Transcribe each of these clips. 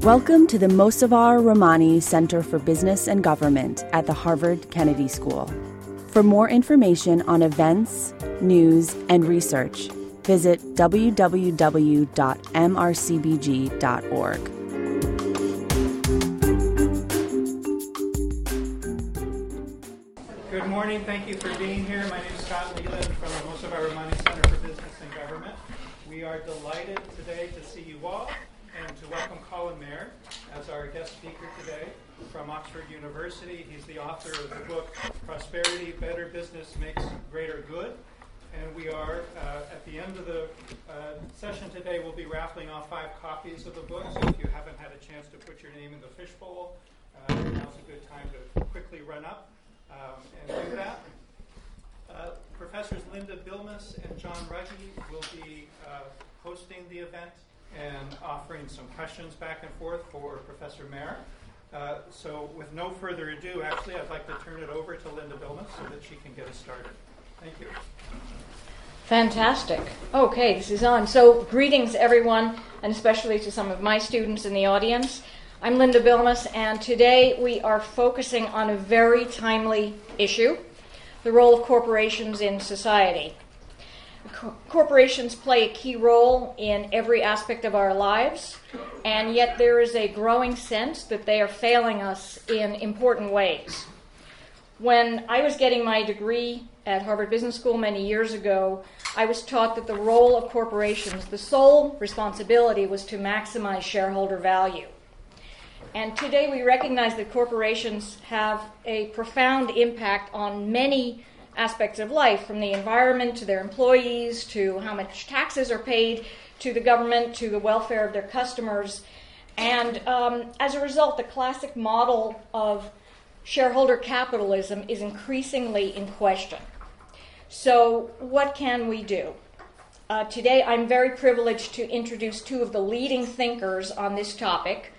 Welcome to the Mosavar-Romani Center for Business and Government at the Harvard Kennedy School. For more information on events, news, and research, visit www.mrcbg.org. Good morning. Thank you for being here. My name is Scott Leland from the Mosavar-Romani Center for Business and Government. We are delighted today to see you all and to welcome Colin Mayer as our guest speaker today from Oxford University. He's the author of the book, Prosperity, Better Business Makes Greater Good. And we are, at the end of the session today, we'll be raffling off 5 copies of the book. So if you haven't had a chance to put your name in the fishbowl, now's a good time to quickly run up and do that. Professors Linda Bilmes and John Ruggie will be hosting the event and offering some questions back and forth for Professor Mayer. So with no further ado, actually, I'd like to turn it over to Linda Bilmes so that she can get us started. Thank you. Fantastic. Okay, this is on. So greetings, everyone, and especially to some of my students in the audience. I'm Linda Bilmes, and today we are focusing on a very timely issue, the role of corporations in society. Corporations play a key role in every aspect of our lives, and yet there is a growing sense that they are failing us in important ways. When I was getting my degree at Harvard Business School many years ago, I was taught that the role of corporations, the sole responsibility, was to maximize shareholder value. And today we recognize that corporations have a profound impact on many aspects of life, from the environment to their employees, to how much taxes are paid, to the government, to the welfare of their customers. And as a result, the classic model of shareholder capitalism is increasingly in question. So what can we do? Today I'm very privileged to introduce 2 of the leading thinkers on this topic,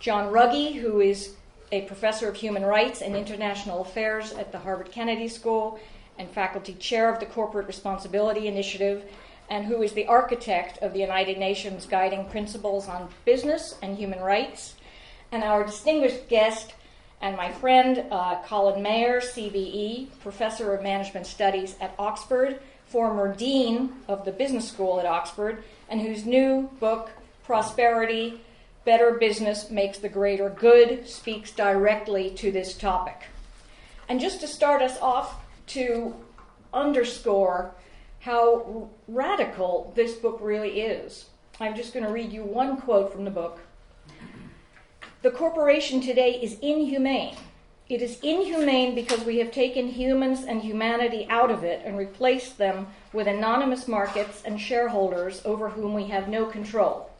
John Ruggie, who is a professor of human rights and international affairs at the Harvard Kennedy School and faculty chair of the Corporate Responsibility Initiative, and who is the architect of the United Nations Guiding Principles on Business and Human Rights, and our distinguished guest and my friend, Colin Mayer, CBE, professor of management studies at Oxford, former dean of the business school at Oxford, and whose new book, Prosperity, Better Business Makes the Greater Good, speaks directly to this topic. And just to start us off, to underscore how radical this book really is, I'm just going to read you one quote from the book. The corporation today is inhumane. It is inhumane because we have taken humans and humanity out of it and replaced them with anonymous markets and shareholders over whom we have no control.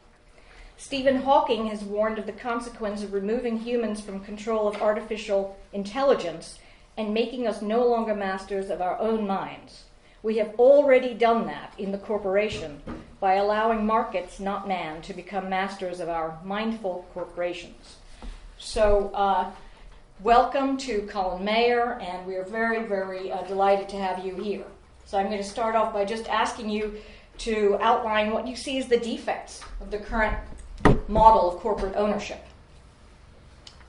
Stephen Hawking has warned of the consequence of removing humans from control of artificial intelligence and making us no longer masters of our own minds. We have already done that in the corporation by allowing markets, not man, to become masters of our mindful corporations. So welcome to Colin Mayer, and we are very, very delighted to have you here. So I'm going to start off by just asking you to outline what you see as the defects of the current model of corporate ownership.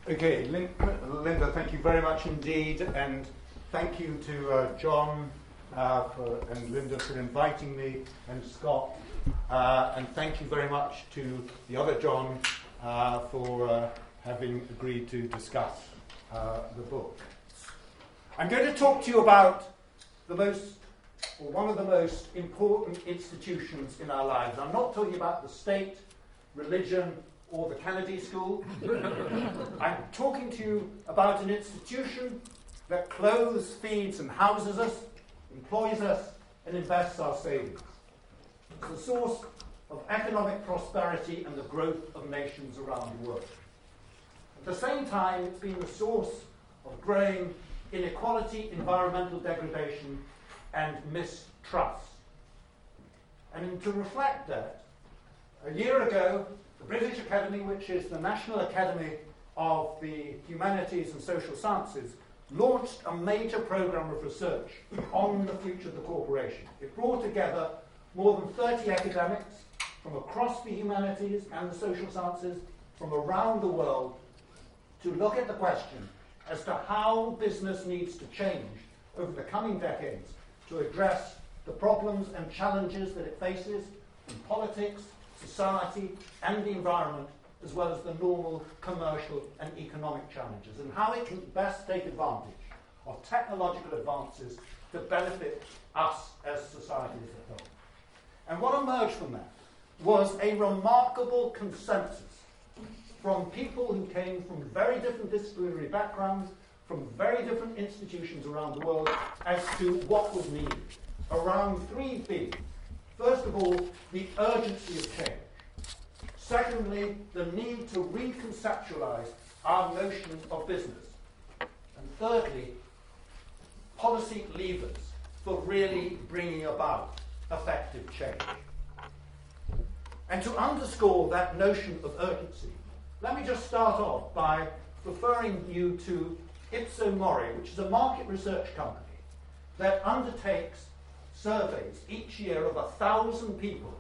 Okay, Linda, thank you very much indeed, and thank you to John and Linda for inviting me, and Scott, and thank you very much to the other John for having agreed to discuss the book. I'm going to talk to you about one of the most important institutions in our lives. I'm not talking about the state, religion, or the Kennedy School. I'm talking to you about an institution that clothes, feeds, and houses us, employs us, and invests our savings. It's the source of economic prosperity and the growth of nations around the world. At the same time, it's been the source of growing inequality, environmental degradation, and mistrust. And to reflect that, a year ago, the British Academy, which is the National Academy of the Humanities and Social Sciences, launched a major program of research on the future of the corporation. It brought together more than 30 academics from across the humanities and the social sciences from around the world to look at the question as to how business needs to change over the coming decades to address the problems and challenges that it faces in politics, society, and the environment, as well as the normal commercial and economic challenges, and how it can best take advantage of technological advances to benefit us as society as a whole. And what emerged from that was a remarkable consensus from people who came from very different disciplinary backgrounds, from very different institutions around the world, as to what was needed around three things. First of all, the urgency of change. Secondly, the need to reconceptualize our notion of business. And thirdly, policy levers for really bringing about effective change. And to underscore that notion of urgency, let me just start off by referring you to Ipsos Mori, which is a market research company that undertakes surveys each year of 1,000 people,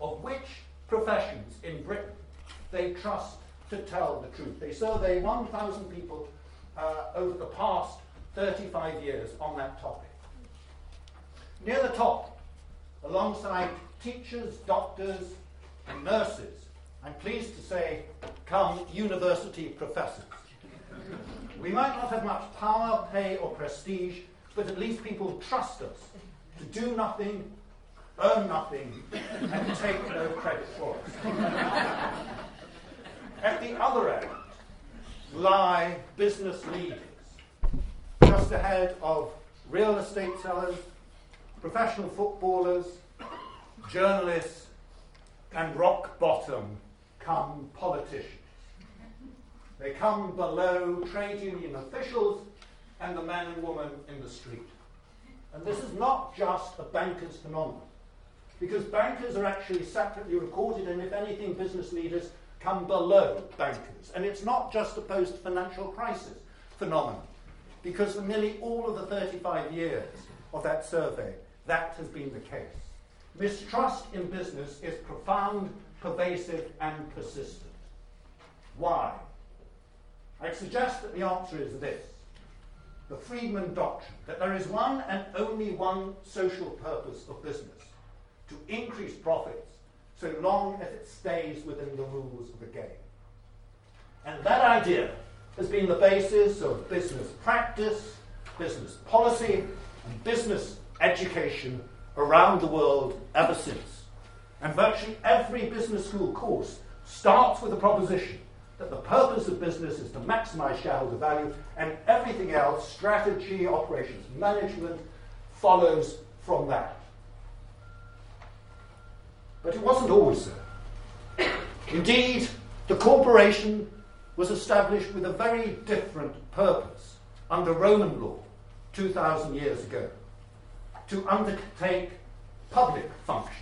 of which professions in Britain they trust to tell the truth. They survey 1,000 people over the past 35 years on that topic. Near the top, alongside teachers, doctors, and nurses, I'm pleased to say, come university professors. We might not have much power, pay, or prestige, but at least people trust us to do nothing, earn nothing, and take no credit for us. At the other end lie business leaders, just ahead of real estate sellers, professional footballers, journalists, and rock bottom come politicians. They come below trade union officials and the man and woman in the street. And this is not just a banker's phenomenon, because bankers are actually separately recorded, and if anything, business leaders come below bankers. And it's not just a post-financial crisis phenomenon, because for nearly all of the 35 years of that survey, that has been the case. Mistrust in business is profound, pervasive, and persistent. Why? I suggest that the answer is this: the Friedman doctrine, that there is one and only one social purpose of business, to increase profits so long as it stays within the rules of the game. And that idea has been the basis of business practice, business policy, and business education around the world ever since. And virtually every business school course starts with the proposition that the purpose of business is to maximize shareholder value, and everything else, strategy, operations, management, follows from that. But it wasn't always so. Indeed, the corporation was established with a very different purpose under Roman law 2,000 years ago, to undertake public functions,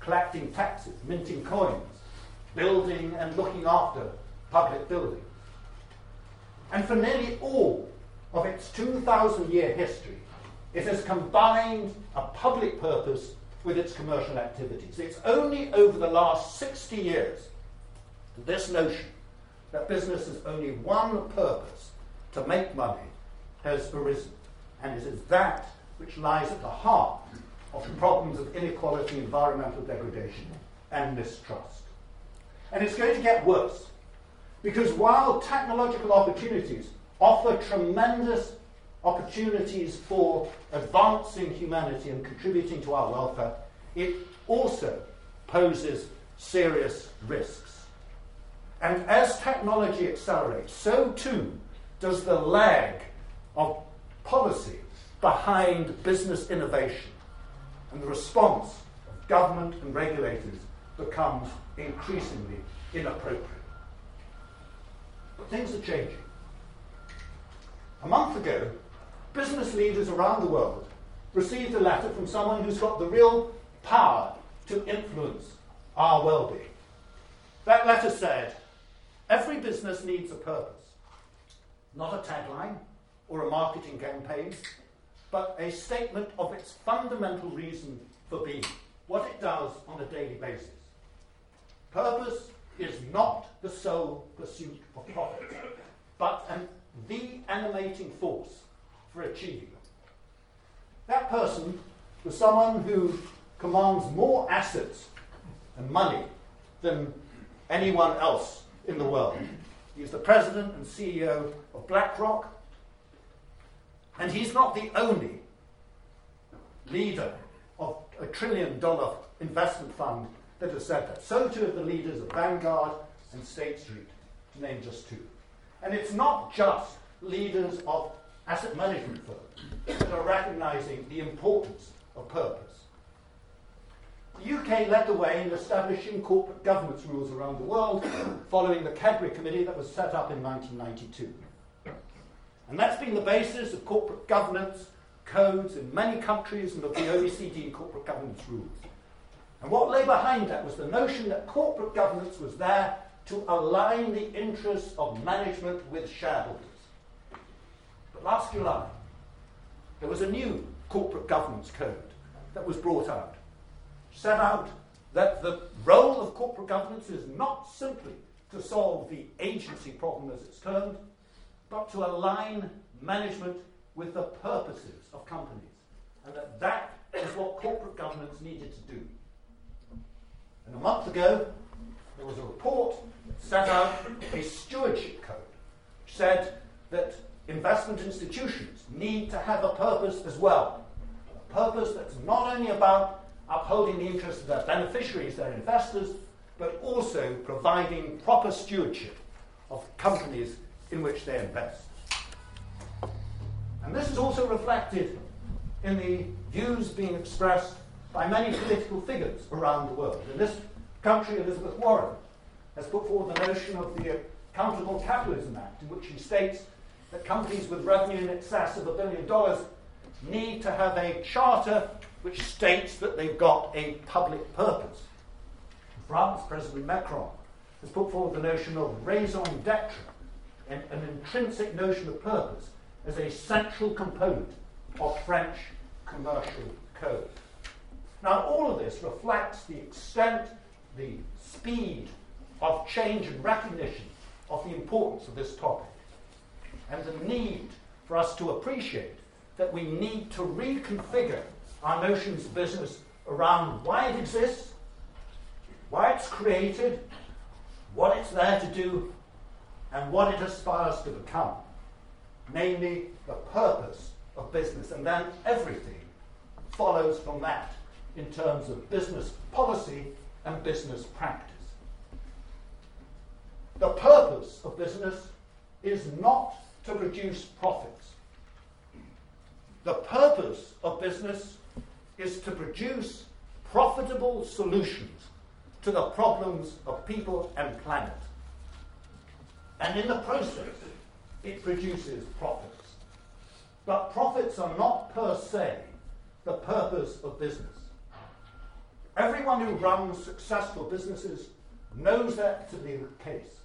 collecting taxes, minting coins, building and looking after public buildings. And for nearly all of its 2,000-year history, it has combined a public purpose with its commercial activities. It's only over the last 60 years that this notion that business has only one purpose, to make money, has arisen. And it is that which lies at the heart of the problems of inequality, environmental degradation, and mistrust. And it's going to get worse, because while technological opportunities offer tremendous opportunities for advancing humanity and contributing to our welfare, it also poses serious risks. And as technology accelerates, so too does the lag of policy behind business innovation, and the response of government and regulators becomes increasingly inappropriate. But things are changing. A month ago, business leaders around the world received a letter from someone who's got the real power to influence our well-being. That letter said, every business needs a purpose, not a tagline or a marketing campaign, but a statement of its fundamental reason for being, what it does on a daily basis. Purpose is not the sole pursuit of profit, but the animating force for achieving it. That person was someone who commands more assets and money than anyone else in the world. He's the president and CEO of BlackRock, and he's not the only leader of $1 trillion investment fund that has said that. So too have the leaders of Vanguard and State Street, to name just two. And it's not just leaders of asset management firms that are recognizing the importance of purpose. The UK led the way in establishing corporate governance rules around the world, following the Cadbury Committee that was set up in 1992. And that's been the basis of corporate governance codes in many countries and of the OECD corporate governance rules. And what lay behind that was the notion that corporate governance was there to align the interests of management with shareholders. But last July, there was a new corporate governance code that was brought out, set out that the role of corporate governance is not simply to solve the agency problem, as it's termed, but to align management with the purposes of companies, and that is what corporate governance needed to do. And a month ago, there was a report that set out a stewardship code, which said that investment institutions need to have a purpose as well, a purpose that's not only about upholding the interests of their beneficiaries, their investors, but also providing proper stewardship of companies in which they invest. And this is also reflected in the views being expressed by many political figures around the world. In this country, Elizabeth Warren has put forward the notion of the Accountable Capitalism Act, in which she states that companies with revenue in excess of $1 billion need to have a charter which states that they've got a public purpose. France, President Macron, has put forward the notion of raison d'etre, an intrinsic notion of purpose, as a central component of French commercial code. Now, all of this reflects the extent, the speed of change and recognition of the importance of this topic, and the need for us to appreciate that we need to reconfigure our notions of business around why it exists, why it's created, what it's there to do, and what it aspires to become. Namely, the purpose of business. And then everything follows from that in terms of business policy and business practice. The purpose of business is not to produce profits. The purpose of business is to produce profitable solutions to the problems of people and planet. And in the process, it produces profits. But profits are not per se the purpose of business. Everyone who runs successful businesses knows that to be the case.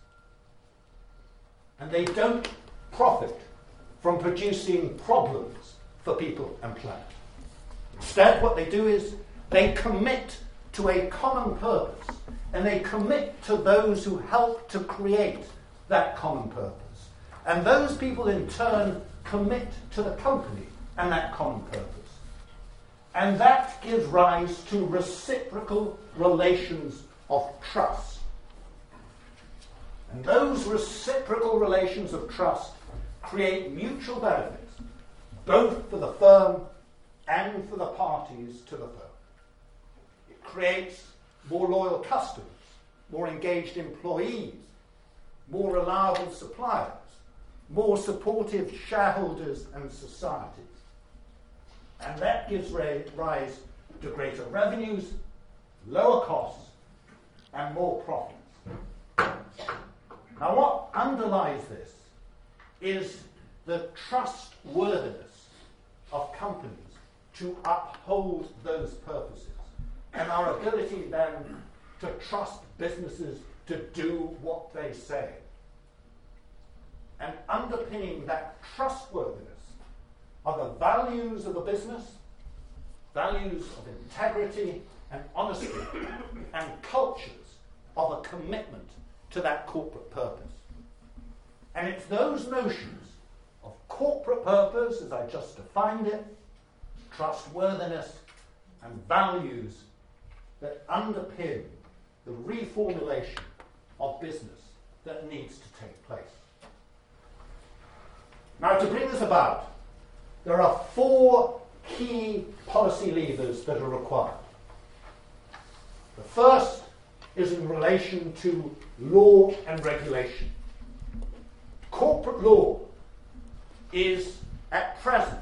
And they don't profit from producing problems for people and planet. Instead, what they do is they commit to a common purpose, and they commit to those who help to create that common purpose. And those people, in turn, commit to the company and that common purpose. And that gives rise to reciprocal relations of trust. And those reciprocal relations of trust create mutual benefits, both for the firm and for the parties to the firm. It creates more loyal customers, more engaged employees, more reliable suppliers, more supportive shareholders and societies. And that gives rise to greater revenues, lower costs, and more profits. Now, what underlies this is the trustworthiness of companies to uphold those purposes, and our ability then to trust businesses to do what they say. And underpinning that trustworthiness are the values of the business, values of integrity and honesty, and cultures of a commitment to that corporate purpose. And it's those notions of corporate purpose, as I just defined it, trustworthiness and values that underpin the reformulation of business that needs to take place. Now, to bring this about, there are four key policy levers that are required. The first is in relation to law and regulation. Corporate law is at present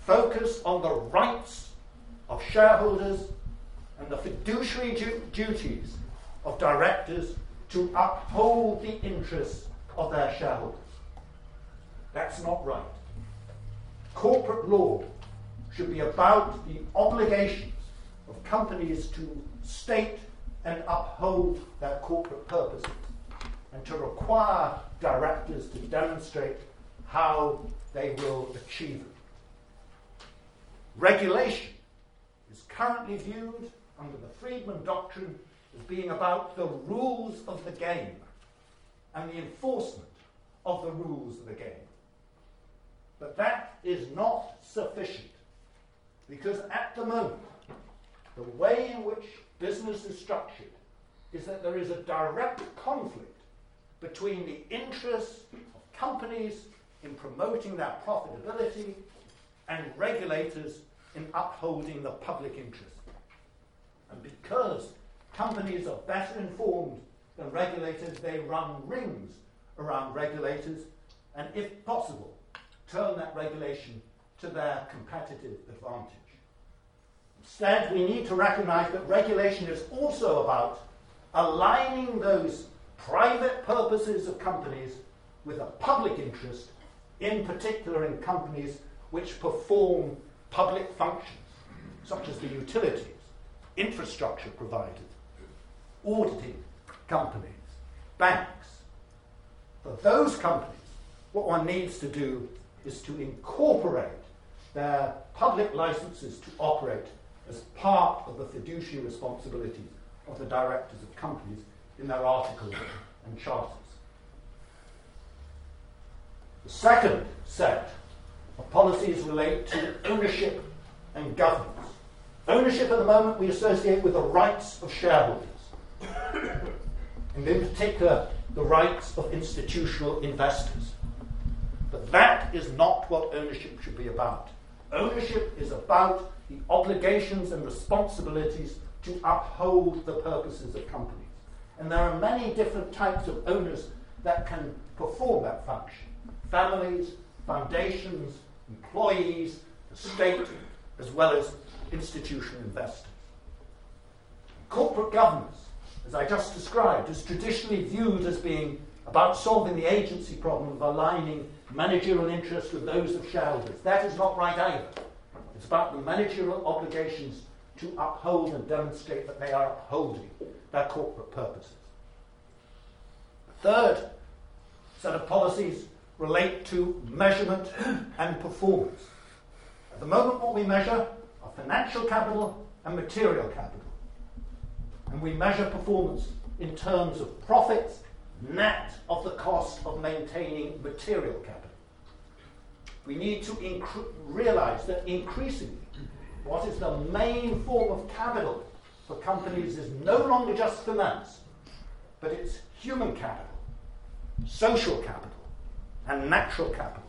focused on the rights of shareholders and the fiduciary duties of directors to uphold the interests of their shareholders. That's not right. Corporate law should be about the obligations of companies to state and uphold their corporate purposes, and to require directors to demonstrate how they will achieve it. Regulation is currently viewed under the Friedman doctrine as being about the rules of the game and the enforcement of the rules of the game. But that is not sufficient, because at the moment, the way in which business is structured is that there is a direct conflict between the interests of companies in promoting their profitability and regulators in upholding the public interest. And because companies are better informed than regulators, they run rings around regulators and, if possible, turn that regulation to their competitive advantage. Instead, we need to recognize that regulation is also about aligning those private purposes of companies with a public interest, in particular in companies which perform public functions, such as the utilities, infrastructure providers, auditing companies, banks. For those companies, what one needs to do is to incorporate their public licenses to operate as part of the fiduciary responsibilities of the directors of companies in their articles and charters. The second set of policies relate to ownership and governance. Ownership at the moment we associate with the rights of shareholders, and in particular the rights of institutional investors. But that is not what ownership should be about. Ownership is about the obligations and responsibilities to uphold the purposes of companies. And there are many different types of owners that can perform that function: families, foundations, employees, the state, as well as institutional investors. Corporate governance, as I just described, is traditionally viewed as being about solving the agency problem of aligning managerial interests with those of shareholders. That is not right either. It's about the managerial obligations to uphold and demonstrate that they are upholding their corporate purposes. The third set of policies relate to measurement and performance. At the moment, what we measure are financial capital and material capital. And we measure performance in terms of profits, net of the cost of maintaining material capital. We need to realize that increasingly, what is the main form of capital for companies is no longer just finance, but it's human capital, social capital, and natural capital.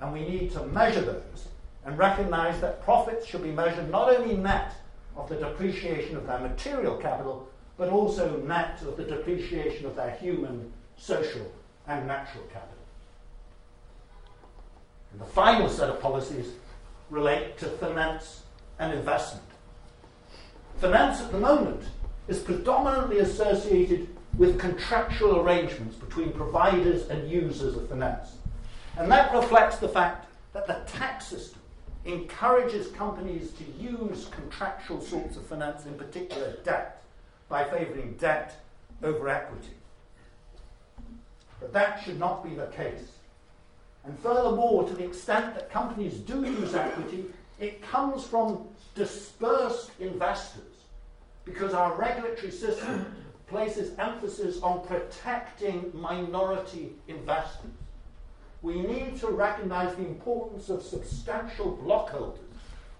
And we need to measure those and recognize that profits should be measured not only net of the depreciation of their material capital, but also net of the depreciation of their human, social, and natural capital. And the final set of policies relate to finance and investment. Finance at the moment is predominantly associated with contractual arrangements between providers and users of finance. And that reflects the fact that the tax system encourages companies to use contractual sorts of finance, in particular debt, by favouring debt over equity. But that should not be the case. And furthermore, to the extent that companies do use equity, it comes from dispersed investors, because our regulatory system places emphasis on protecting minority investors. We need to recognize the importance of substantial blockholders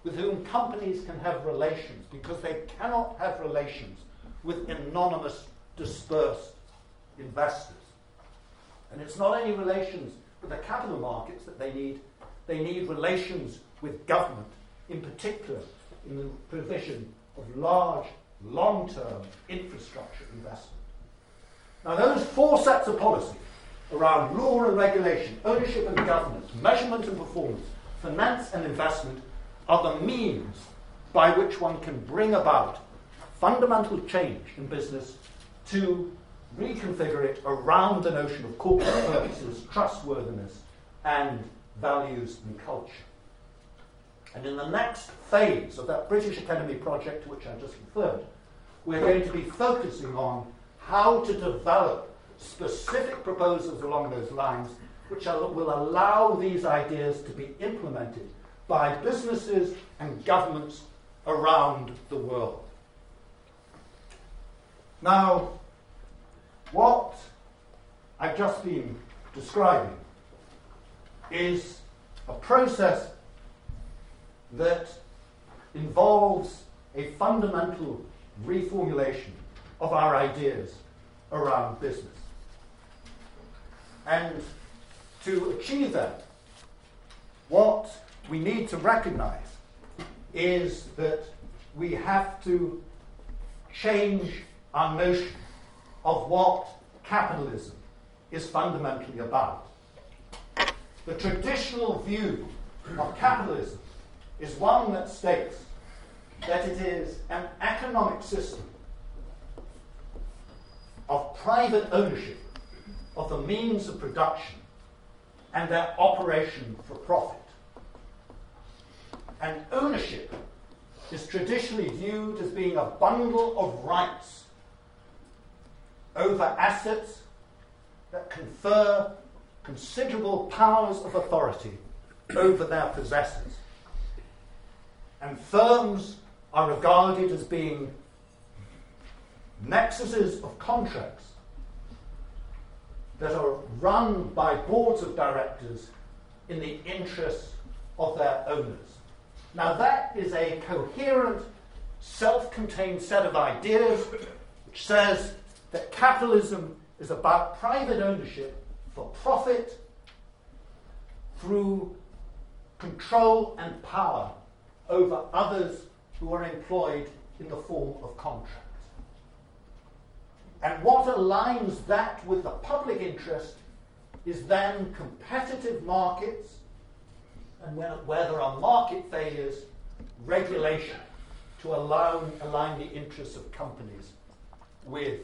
with whom companies can have relations, because they cannot have relations with anonymous, dispersed investors. And it's not any relations with the capital markets that they need. They need relations with government, in particular in the provision of large, long-term infrastructure investment. Now, those four sets of policy around law and regulation, ownership and governance, measurement and performance, finance and investment are the means by which one can bring about fundamental change in business to reconfigure it around the notion of corporate purposes, trustworthiness, and values and culture. And in the next phase of that British Academy project to which I just referred, we're going to be focusing on how to develop specific proposals along those lines which will allow these ideas to be implemented by businesses and governments around the world. Now, what I've just been describing is a process that involves a fundamental reformulation of our ideas around business. And to achieve that, what we need to recognize is that we have to change our notion of what capitalism is fundamentally about. The traditional view of capitalism is one that states that it is an economic system of private ownership of the means of production and their operation for profit. And ownership is traditionally viewed as being a bundle of rights over assets that confer considerable powers of authority over their possessors. And firms are regarded as being nexuses of contracts that are run by boards of directors in the interests of their owners. Now, that is a coherent, self-contained set of ideas which says that capitalism is about private ownership for profit through control and power over others who are employed in the form of contracts. And what aligns that with the public interest is then competitive markets, and where there are market failures, regulation to align the interests of companies with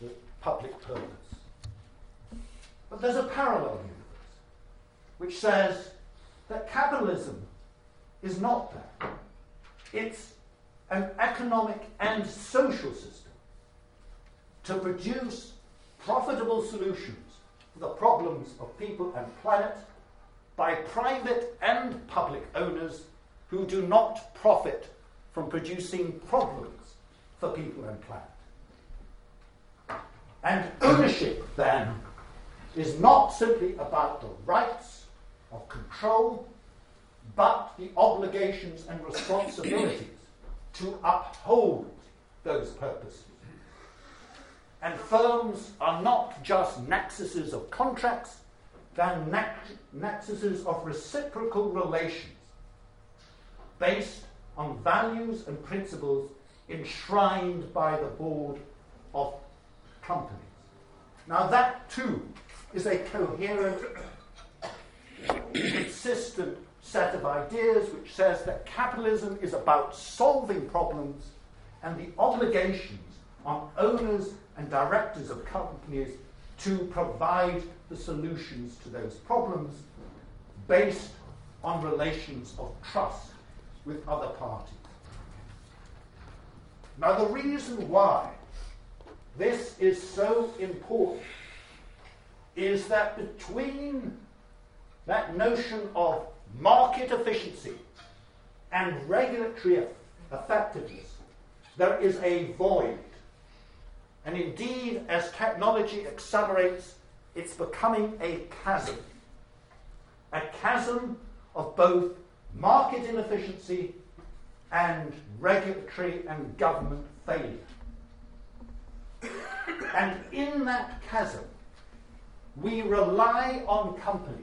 the public purpose. But there's a parallel universe which says that capitalism is not that. It's an economic and social system to produce profitable solutions to the problems of people and planet by private and public owners who do not profit from producing problems for people and planet. And ownership, then, is not simply about the rights of control, but the obligations and responsibilities to uphold those purposes. And firms are not just nexuses of contracts, than nexuses of reciprocal relations based on values and principles enshrined by the board of companies. Now, that too is a coherent, consistent set of ideas which says that capitalism is about solving problems, and the obligations on owners and directors of companies to provide the solutions to those problems based on relations of trust with other parties. Now, the reason why this is so important is that between that notion of market efficiency and regulatory effectiveness, there is a void And indeed, as technology accelerates, it's becoming a chasm of both market inefficiency and regulatory and government failure. And in that chasm, we rely on companies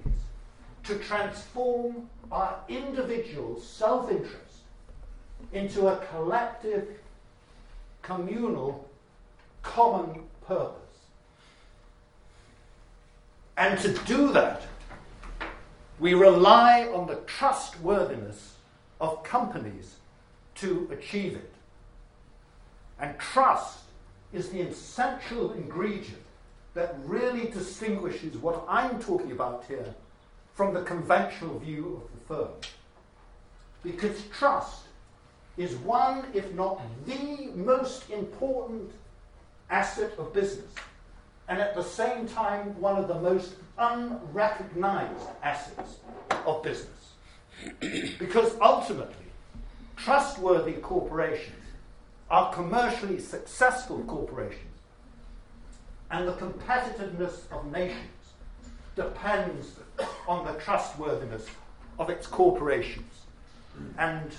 to transform our individual self-interest into a collective, communal, common purpose. And to do that, we rely on the trustworthiness of companies to achieve it. And trust is the essential ingredient that really distinguishes what I'm talking about here from the conventional view of the firm. Because trust is one, if not the most important asset of business, and at the same time one of the most unrecognized assets of business. Because ultimately, trustworthy corporations are commercially successful corporations, and the competitiveness of nations depends on the trustworthiness of its corporations. And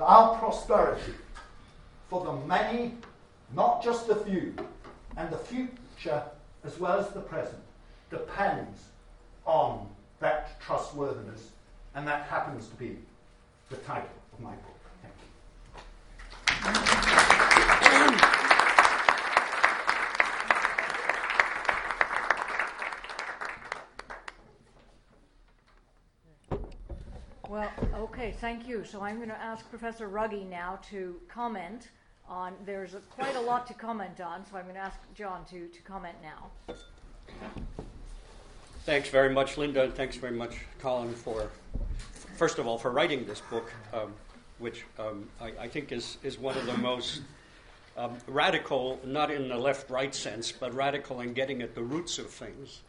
our prosperity for the many, not just the few, and the future as well as the present, depends on that trustworthiness, and that happens to be the title of my book. Thank you. Well, okay, thank you. So I'm going to ask Professor Ruggie now to comment on, there's quite a lot to comment on, so I'm going to ask John to comment now. Thanks very much, Linda, and thanks very much, Colin, for, first of all, for writing this book, which I think is one of the most radical, not in the left-right sense, but radical in getting at the roots of things.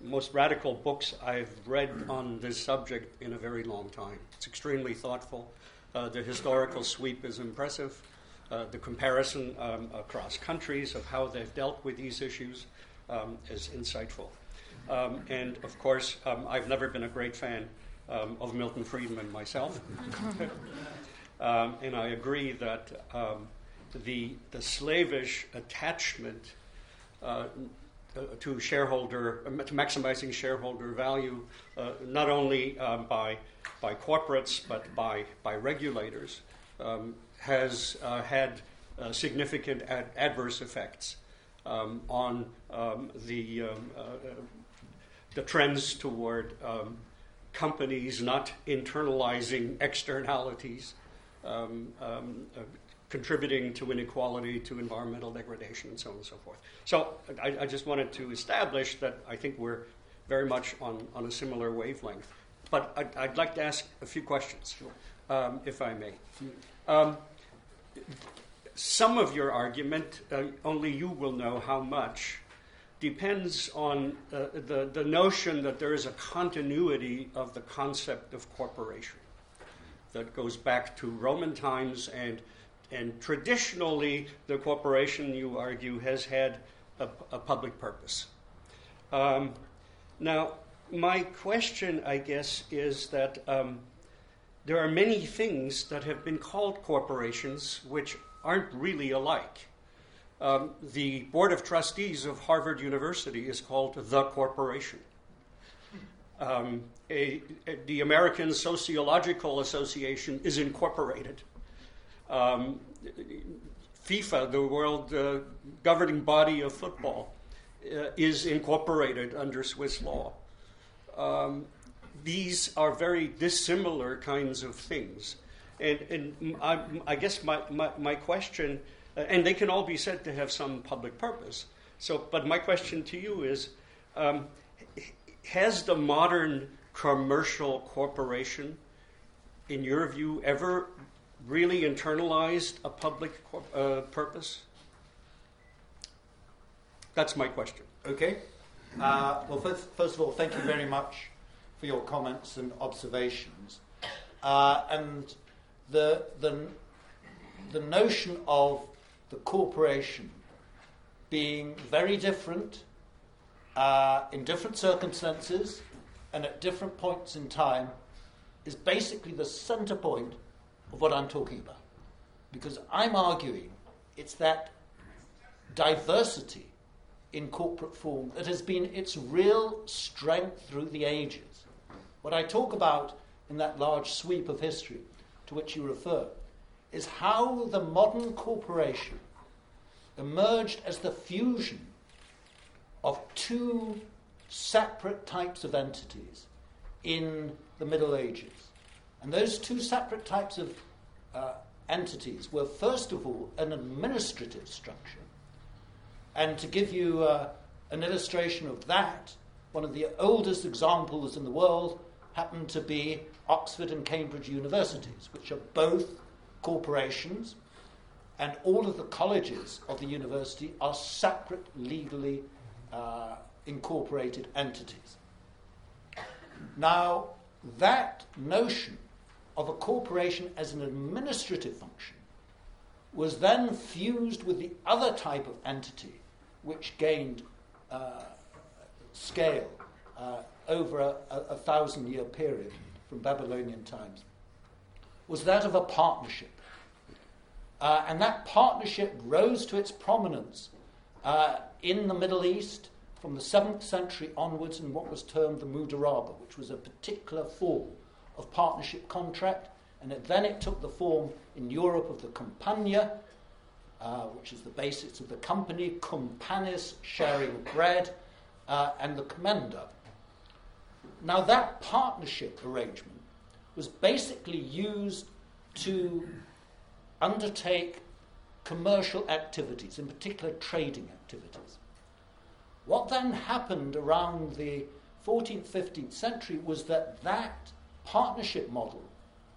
Most radical books I've read on this subject in a very long time. It's extremely thoughtful. The historical sweep is impressive. The comparison across countries of how they've dealt with these issues is insightful. And of course, I've never been a great fan of Milton Friedman myself. And I agree that the slavish attachment to shareholder, to maximizing shareholder value, not only by corporates but by regulators, has had significant adverse effects on the trends toward companies not internalizing externalities, contributing to inequality, to environmental degradation, and so on and so forth. So I just wanted to establish that I think we're very much on a similar wavelength. But I'd like to ask a few questions, if I may. Some of your argument, only you will know how much, depends on the notion that there is a continuity of the concept of corporation that goes back to Roman times, and traditionally, the corporation, you argue, has had a public purpose. Now, my question, I guess, is that there are many things that have been called corporations which aren't really alike. The Board of Trustees of Harvard University is called the corporation. The American Sociological Association is incorporated. FIFA, the world governing body of football, is incorporated under Swiss law. These are very dissimilar kinds of things. And I guess my question, and they can all be said to have some public purpose. So, but my question to you is, has the modern commercial corporation, in your view, ever really internalized a public purpose? That's my question. Okay. Well, first of all, thank you very much for your comments and observations. And the notion of the corporation being very different in different circumstances and at different points in time is basically the center point of what I'm talking about. Because I'm arguing it's that diversity in corporate form that has been its real strength through the ages. What I talk about in that large sweep of history to which you refer is how the modern corporation emerged as the fusion of two separate types of entities in the Middle Ages. And those two separate types of entities were, first of all, an administrative structure. And to give you an illustration of that, one of the oldest examples in the world happened to be Oxford and Cambridge universities, which are both corporations, and all of the colleges of the university are separate, legally incorporated entities. Now, that notion of a corporation as an administrative function was then fused with the other type of entity which gained scale over a 1,000-year period from Babylonian times, was that of a partnership. And that partnership rose to its prominence in the Middle East from the 7th century onwards in what was termed the mudaraba, which was a particular form of partnership contract. And then it took the form in Europe of the compagnia, which is the basis of the company, companis, sharing bread, and the commenda. Now, that partnership arrangement was basically used to undertake commercial activities, in particular trading activities. What then happened around the 14th, 15th century was that that partnership model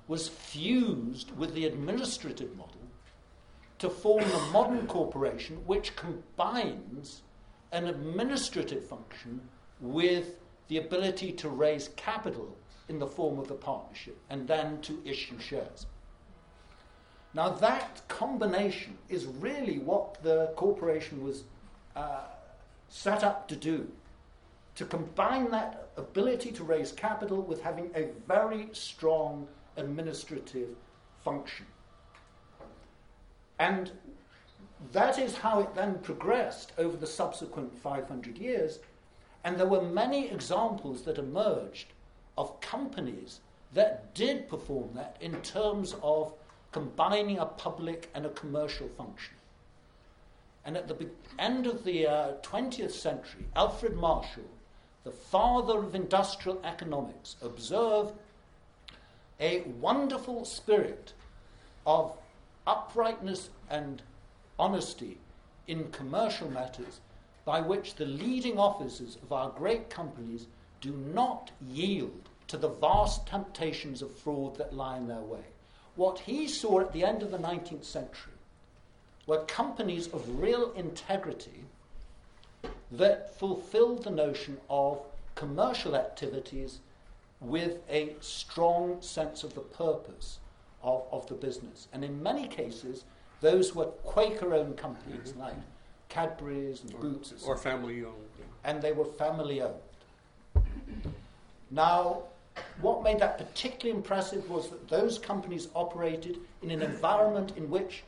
was fused with the administrative model to form the modern corporation, which combines an administrative function with the ability to raise capital in the form of the partnership and then to issue shares. Now, that combination is really what the corporation was set up to do, to combine that ability to raise capital with having a very strong administrative function. And that is how it then progressed over the subsequent 500 years. And there were many examples that emerged of companies that did perform that in terms of combining a public and a commercial function. And at the end of the 20th century, Alfred Marshall, the father of industrial economics, observed a wonderful spirit of uprightness and honesty in commercial matters by which the leading officers of our great companies do not yield to the vast temptations of fraud that lie in their way. What he saw at the end of the 19th century were companies of real integrity that fulfilled the notion of commercial activities with a strong sense of the purpose of the business. And in many cases, those were Quaker-owned companies like Cadbury's and Boots. Or family-owned. And they were family-owned. Now, what made that particularly impressive was that those companies operated in an environment in which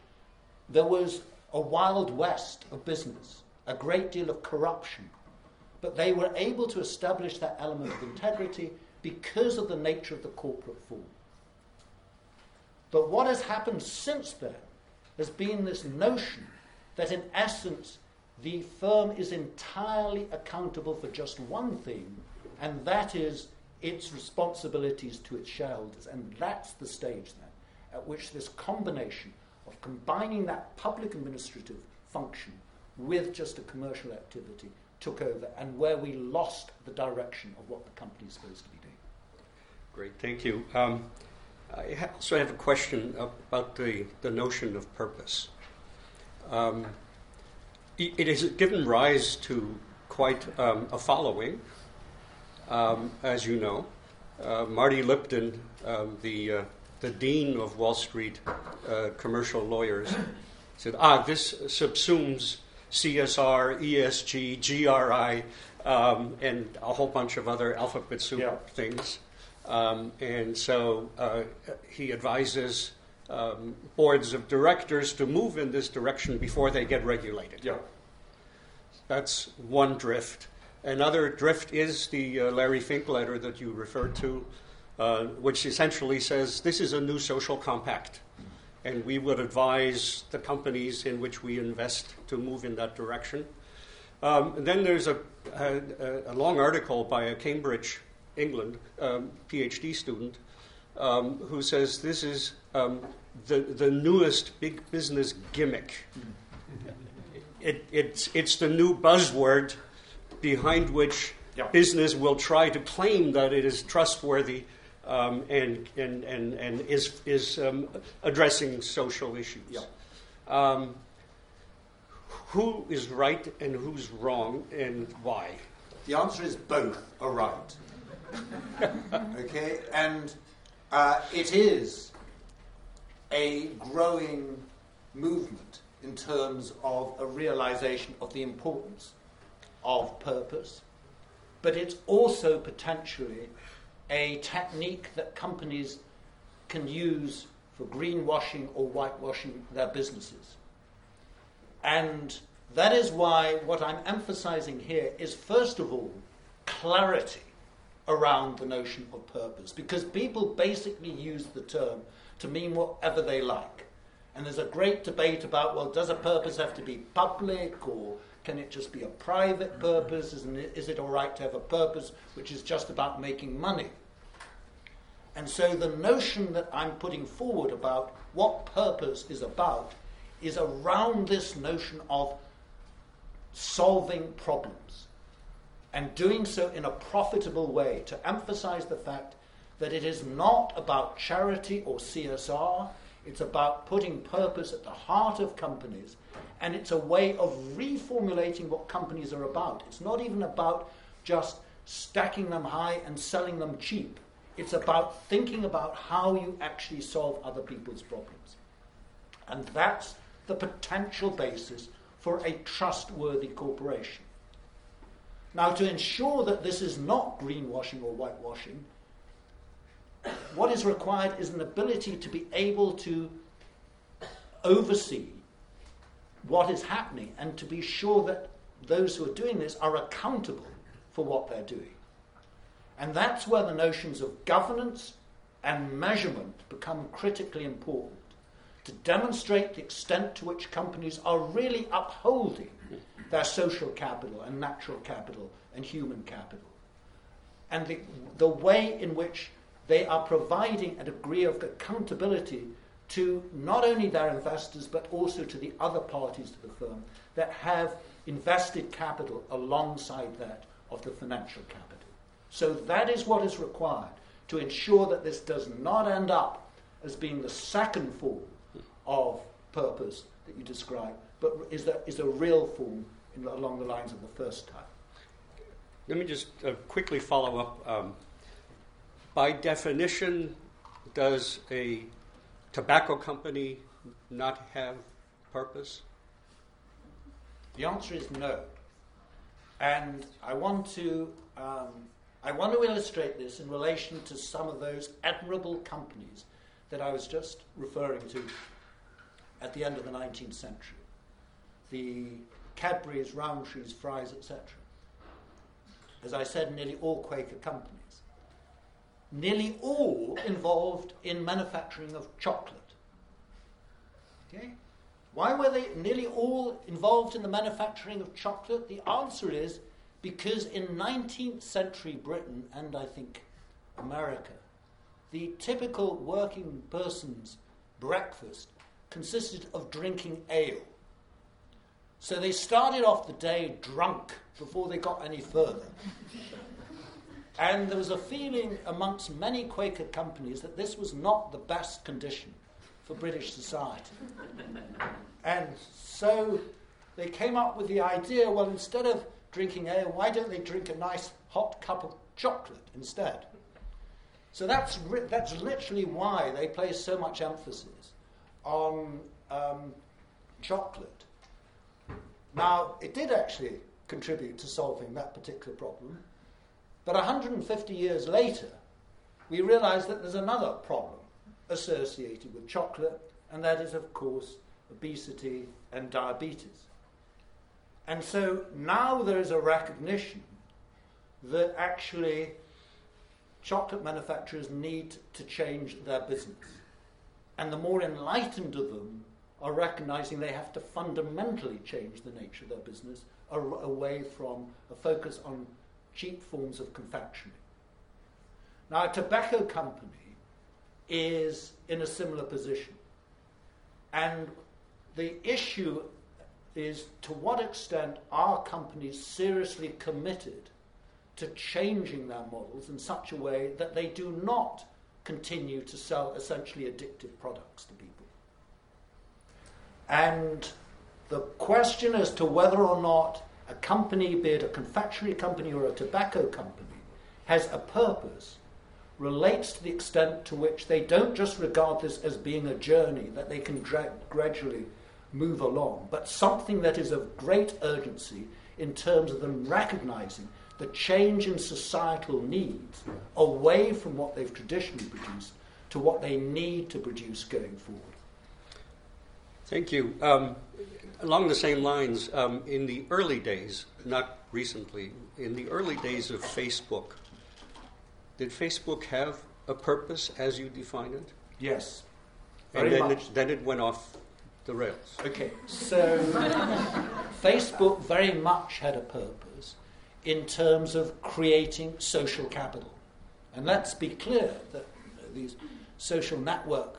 there was a wild west of business, a great deal of corruption. But they were able to establish that element of integrity because of the nature of the corporate form. But what has happened since then has been this notion that, in essence, the firm is entirely accountable for just one thing, and that is its responsibilities to its shareholders. And that's the stage then at which this combination of combining that public administrative function with just a commercial activity took over, and where we lost the direction of what the company is supposed to be doing. Great, thank you. I also have a question about the notion of purpose. It has given rise to quite a following. As you know, Marty Lipton, the dean of Wall Street commercial lawyers, said, this subsumes CSR, ESG, GRI, and a whole bunch of other alphabet soup things. And so he advises boards of directors to move in this direction before they get regulated. Yeah. That's one drift. Another drift is the Larry Fink letter that you referred to, which essentially says this is a new social compact, and we would advise the companies in which we invest to move in that direction. Then there's a long article by a Cambridge, England, PhD student, who says this is the newest big business gimmick. It's the new buzzword behind which business will try to claim that it is trustworthy and is addressing social issues. Yeah. Who is right and who's wrong and why? The answer is both are right. Okay, and it is a growing movement in terms of a realization of the importance of purpose, but it's also potentially a technique that companies can use for greenwashing or whitewashing their businesses. And that is why what I'm emphasizing here is, first of all, clarity around the notion of purpose, because people basically use the term to mean whatever they like. And there's a great debate about, well, does a purpose have to be public, or can it just be a private purpose? Is it all right to have a purpose which is just about making money? And so the notion that I'm putting forward about what purpose is about is around this notion of solving problems and doing so in a profitable way, to emphasize the fact that it is not about charity or CSR. It's about putting purpose at the heart of companies, and it's a way of reformulating what companies are about. It's not even about just stacking them high and selling them cheap. It's about thinking about how you actually solve other people's problems. And that's the potential basis for a trustworthy corporation. Now, to ensure that this is not greenwashing or whitewashing, what is required is an ability to be able to oversee what is happening and to be sure that those who are doing this are accountable for what they're doing. And that's where the notions of governance and measurement become critically important, to demonstrate the extent to which companies are really upholding their social capital and natural capital and human capital, and the way in which they are providing a degree of accountability to not only their investors, but also to the other parties to the firm that have invested capital alongside that of the financial capital. So that is what is required to ensure that this does not end up as being the second form of purpose that you describe, but is a real form along the lines of the first type. Let me just quickly follow up. By definition, does a tobacco company not have purpose? The answer is no. And I want to illustrate this in relation to some of those admirable companies that I was just referring to at the end of the 19th century. The Cadburys, Roundtrees, Frys, etc. As I said, nearly all Quaker companies. Nearly all involved in manufacturing of chocolate. Okay? Why were they nearly all involved in the manufacturing of chocolate? The answer is because in 19th century Britain, and I think America, the typical working person's breakfast consisted of drinking ale. So they started off the day drunk before they got any further. And there was a feeling amongst many Quaker companies that this was not the best condition for British society. And so they came up with the idea, well, instead of drinking ale, why don't they drink a nice hot cup of chocolate instead? So that's literally why they place so much emphasis on chocolate. Now, it did actually contribute to solving that particular problem, but 150 years later, we realize that there's another problem associated with chocolate, and that is, of course, obesity and diabetes. And so now there is a recognition that actually chocolate manufacturers need to change their business. And the more enlightened of them are recognizing they have to fundamentally change the nature of their business away from a focus on cheap forms of confectionery. Now, a tobacco company is in a similar position. And the issue is, to what extent are companies seriously committed to changing their models in such a way that they do not continue to sell essentially addictive products to people? And the question as to whether or not a company, be it a confectionery company or a tobacco company, has a purpose, relates to the extent to which they don't just regard this as being a journey that they can gradually move along, but something that is of great urgency in terms of them recognizing the change in societal needs away from what they've traditionally produced to what they need to produce going forward. Thank you. Along the same lines, in the early days, not recently, in the early days of Facebook, did Facebook have a purpose as you define it? Yes. And then it went off the rails. Okay, so Facebook very much had a purpose in terms of creating social capital. And let's be clear that these social network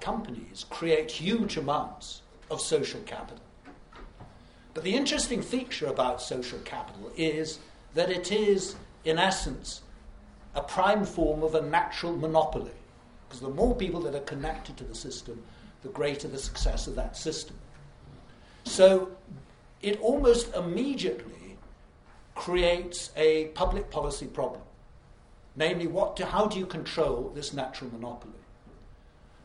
companies create huge amounts of social capital. But the interesting feature about social capital is that it is, in essence, a prime form of a natural monopoly, because the more people that are connected to the system, the greater the success of that system. So it almost immediately creates a public policy problem, namely how do you control this natural monopoly?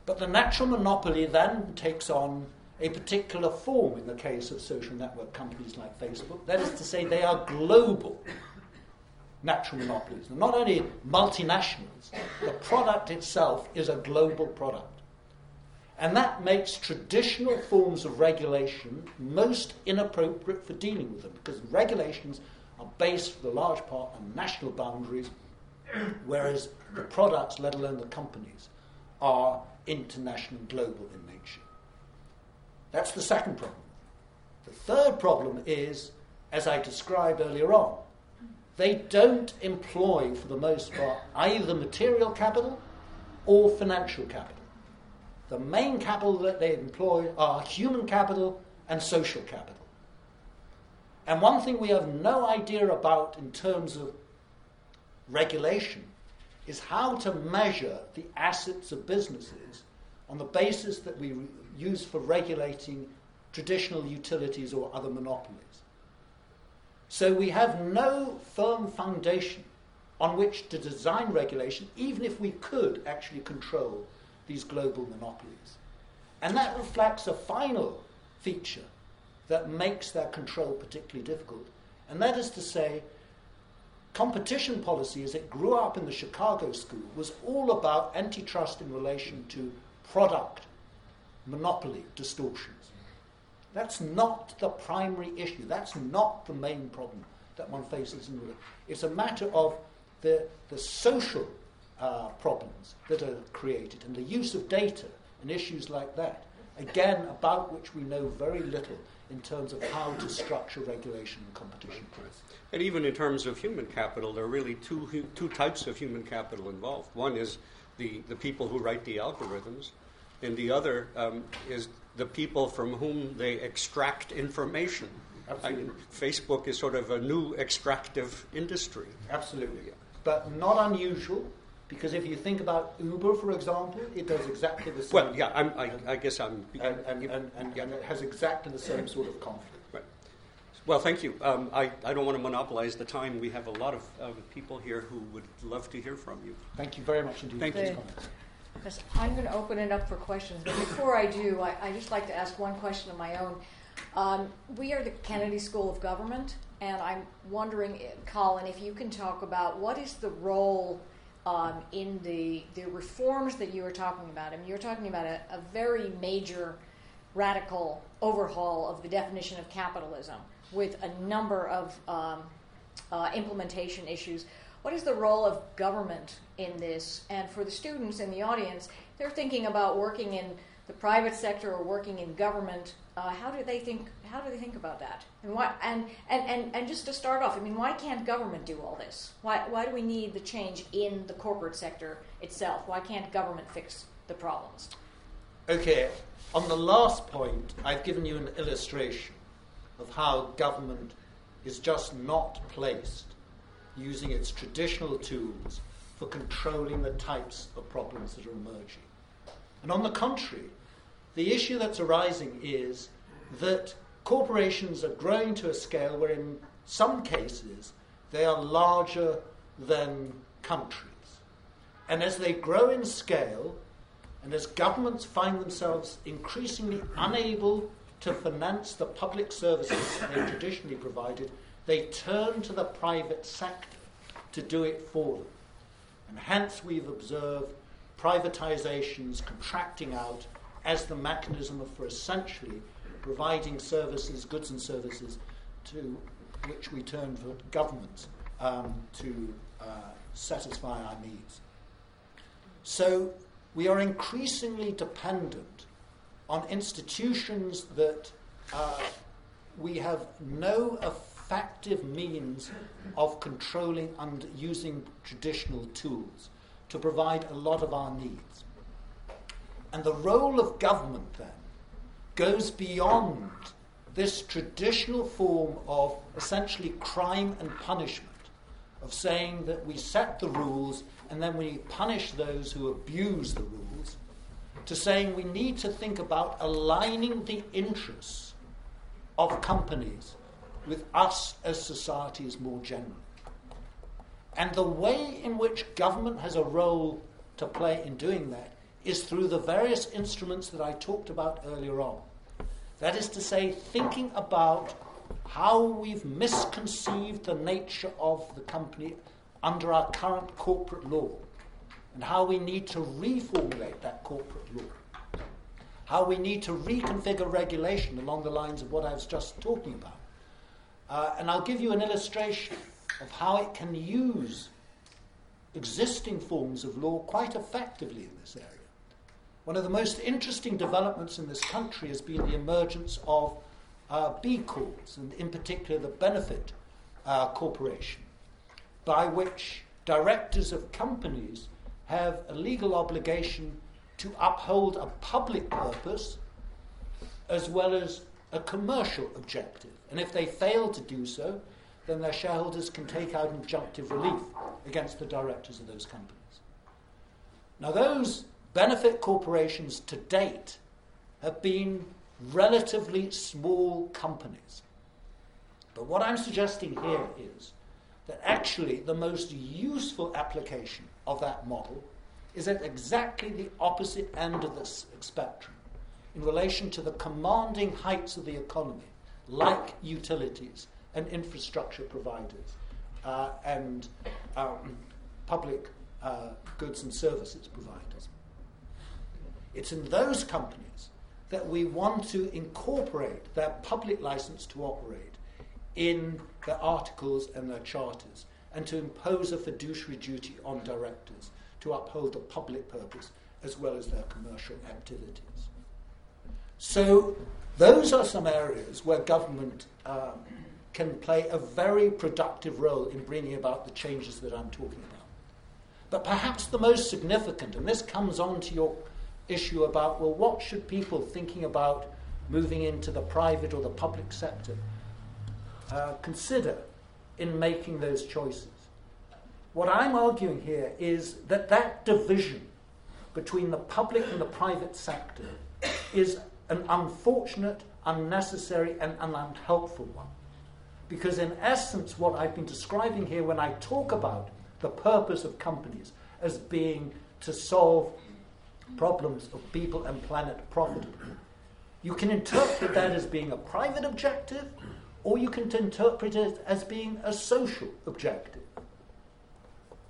But the natural monopoly then takes on a particular form in the case of social network companies like Facebook. That is to say, they are global natural monopolies. They're not only multinationals, the product itself is a global product. And that makes traditional forms of regulation most inappropriate for dealing with them, because regulations are based for the large part on national boundaries, whereas the products, let alone the companies, are international and global in nature. That's the second problem. The third problem is, as I described earlier on, they don't employ, for the most part, either material capital or financial capital. The main capital that they employ are human capital and social capital. And one thing we have no idea about in terms of regulation is how to measure the assets of businesses on the basis that we use for regulating traditional utilities or other monopolies. So we have no firm foundation on which to design regulation, even if we could actually control these global monopolies. And that reflects a final feature that makes their control particularly difficult. And that is to say, competition policy, as it grew up in the Chicago school, was all about antitrust in relation to product monopoly distortions. That's not the primary issue. That's not the main problem that one faces. It's a matter of the social problems that are created and the use of data and issues like that, again, about which we know very little in terms of how to structure regulation and competition. And even in terms of human capital, there are really two types of human capital involved. One is the people who write the algorithms, and the other is the people from whom they extract information. Absolutely. Facebook is sort of a new extractive industry. Absolutely. Yeah. But not unusual, because if you think about Uber, for example, it does exactly the same. Well, yeah, I guess I'm... And it has exactly the same sort of conflict. Right. Well, thank you. I don't want to monopolize the time. We have a lot of people here who would love to hear from you. Thank you very much indeed. Thank you. Yes, I'm going to open it up for questions. But before I do, I just like to ask one question of my own. We are the Kennedy School of Government, and I'm wondering, Colin, if you can talk about what is the role in the reforms that you were talking about. I mean, you're talking about a very major radical overhaul of the definition of capitalism with a number of implementation issues. What is the role of government in this? And for the students in the audience, they're thinking about working in the private sector or working in government. How do they think about that? And why? And just to start off, I mean, why can't government do all this? Why do we need the change in the corporate sector itself? Why can't government fix the problems? Okay. On the last point, I've given you an illustration of how government is just not placed using its traditional tools for controlling the types of problems that are emerging. And on the contrary, the issue that's arising is that corporations are growing to a scale where in some cases they are larger than countries. And as they grow in scale, and as governments find themselves increasingly unable to finance the public services they traditionally provided, they turn to the private sector to do it for them. And hence we've observed privatizations contracting out as the mechanism for essentially providing services, goods and services, to which we turn for governments to satisfy our needs. So we are increasingly dependent on institutions that we have no effective means of controlling and using traditional tools to provide a lot of our needs. And the role of government then goes beyond this traditional form of essentially crime and punishment, of saying that we set the rules and then we punish those who abuse the rules, to saying we need to think about aligning the interests of companies with us as societies more generally. And the way in which government has a role to play in doing that is through the various instruments that I talked about earlier on. That is to say, thinking about how we've misconceived the nature of the company under our current corporate law, and how we need to reformulate that corporate law, how we need to reconfigure regulation along the lines of what I was just talking about. And I'll give you an illustration of how it can use existing forms of law quite effectively in this area. One of the most interesting developments in this country has been the emergence of B Corps, and in particular the Benefit Corporation, by which directors of companies have a legal obligation to uphold a public purpose as well as a commercial objective. And if they fail to do so, then their shareholders can take out injunctive relief against the directors of those companies. Now, those benefit corporations to date have been relatively small companies. But what I'm suggesting here is that actually the most useful application of that model is at exactly the opposite end of this spectrum in relation to the commanding heights of the economy, like utilities and infrastructure providers and public goods and services providers. It's in those companies that we want to incorporate their public license to operate in their articles and their charters, and to impose a fiduciary duty on directors to uphold the public purpose as well as their commercial activities. So those are some areas where government can play a very productive role in bringing about the changes that I'm talking about. But perhaps the most significant, and this comes on to your issue about, well, what should people thinking about moving into the private or the public sector consider in making those choices? What I'm arguing here is that that division between the public and the private sector is an unfortunate, unnecessary, and an unhelpful one. Because in essence, what I've been describing here when I talk about the purpose of companies as being to solve problems of people and planet profitably. You can interpret that as being a private objective, or you can interpret it as being a social objective.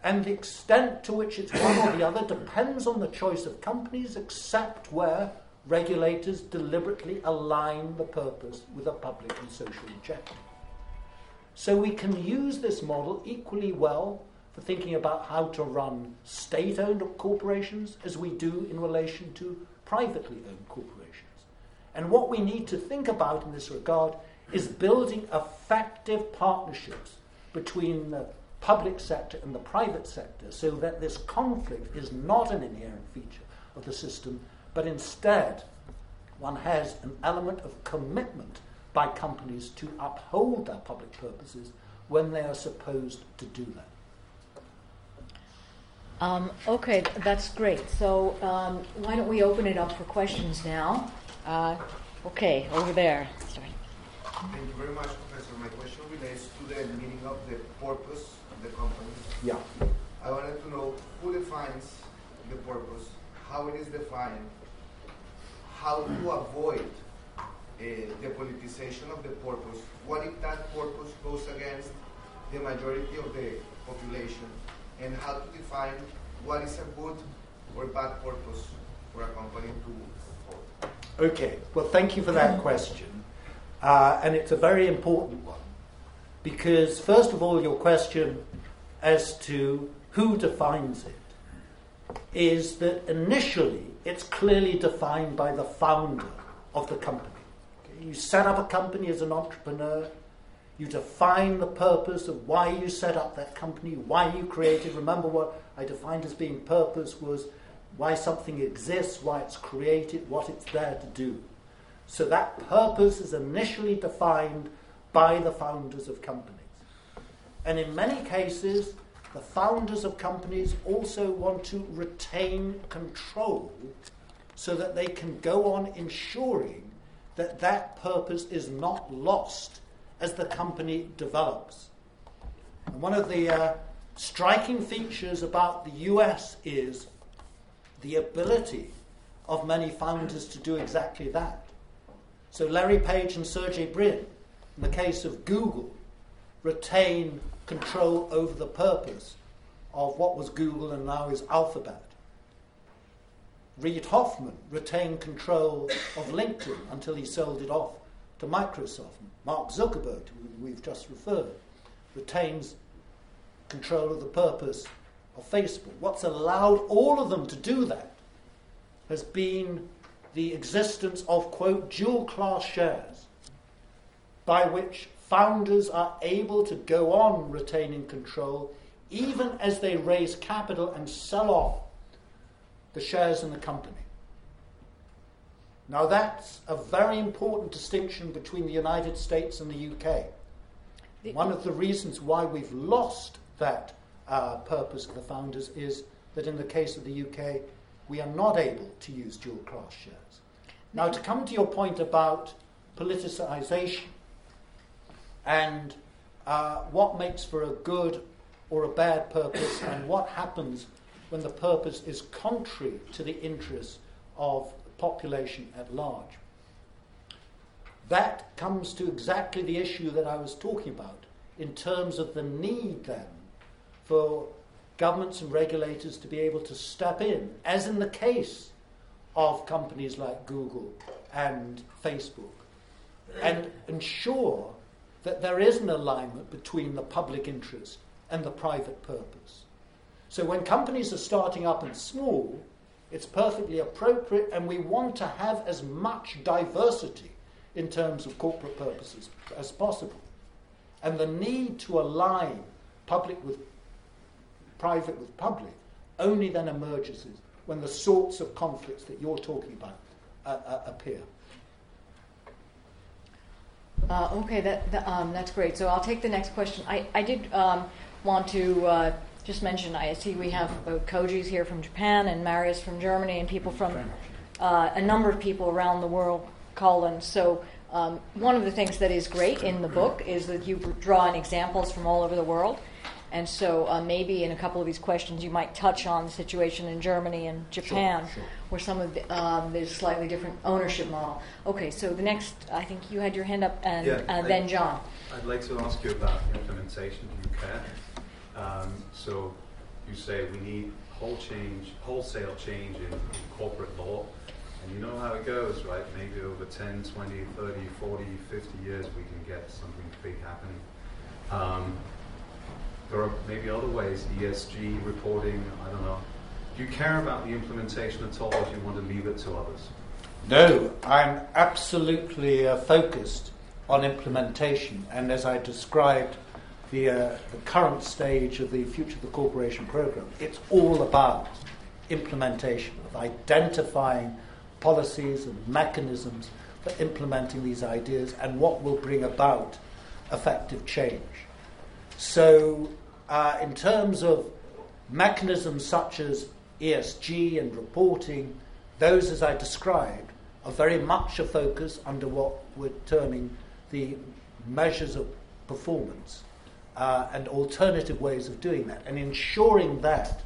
And the extent to which it's one or the other depends on the choice of companies, except where regulators deliberately align the purpose with a public and social objective. So we can use this model equally well for thinking about how to run state-owned corporations as we do in relation to privately owned corporations. And what we need to think about in this regard is building effective partnerships between the public sector and the private sector so that this conflict is not an inherent feature of the system, but instead one has an element of commitment by companies to uphold their public purposes when they are supposed to do that. Okay, that's great. So why don't we open it up for questions now? Okay, over there. Sorry. Thank you very much, Professor. My question relates to the meaning of the purpose of the company. Yeah. I wanted to know who defines the purpose, how it is defined, how to avoid the politicization of the purpose. What if that purpose goes against the majority of the population? And how to define what is a good or bad purpose for a company to follow? Okay, well, thank you for that question. And it's a very important one, because first of all, your question as to who defines it is that initially it's clearly defined by the founder of the company. Okay? You set up a company as an entrepreneur. You define the purpose of why you set up that company, why you created. Remember what I defined as being purpose was why something exists, why it's created, what it's there to do. So that purpose is initially defined by the founders of companies. And in many cases, the founders of companies also want to retain control so that they can go on ensuring that that purpose is not lost as the company develops. And one of the striking features about the US is the ability of many founders to do exactly that. So Larry Page and Sergey Brin, in the case of Google, retain control over the purpose of what was Google and now is Alphabet. Reid Hoffman retained control of LinkedIn until he sold it off to Microsoft. Mark Zuckerberg, who we've just referred, retains control of the purpose of Facebook. What's allowed all of them to do that has been the existence of, quote, dual-class shares, by which founders are able to go on retaining control even as they raise capital and sell off the shares in the company. Now, that's a very important distinction between the United States and the UK. One of the reasons why we've lost that purpose of the founders is that in the case of the UK, we are not able to use dual-class shares. Now, to come to your point about politicization and what makes for a good or a bad purpose and what happens when the purpose is contrary to the interests of population at large. That comes to exactly the issue that I was talking about in terms of the need then for governments and regulators to be able to step in, as in the case of companies like Google and Facebook, and ensure that there is an alignment between the public interest and the private purpose. So when companies are starting up and small, it's perfectly appropriate, and we want to have as much diversity in terms of corporate purposes as possible. And the need to align public with private with public only then emerges when the sorts of conflicts that you're talking about appear. Okay, that's great. So I'll take the next question. I did want to... just mention, I see we have Koji's here from Japan and Marius from Germany and people from a number of people around the world, Colin. So one of the things that is great in the book is that you draw on examples from all over the world. And so maybe in a couple of these questions you might touch on the situation in Germany and Japan, sure, where some of the, there's a slightly different ownership model. Okay, so the next, I think you had your hand up, and then John. I'd like to ask you about implementation, if you can. So you say we need wholesale change in corporate law, and you know how it goes, right? Maybe over 10, 20, 30, 40, 50 years we can get something big happening. There are maybe other ways, ESG reporting, I don't know. Do you care about the implementation at all, or do you want to leave it to others? No, I'm absolutely focused on implementation. And as I described the current stage of the Future of the Corporation program, it's all about implementation, of identifying policies and mechanisms for implementing these ideas and what will bring about effective change. So in terms of mechanisms such as ESG and reporting, those, as I described, are very much a focus under what we're terming the measures of performance and alternative ways of doing that, and ensuring that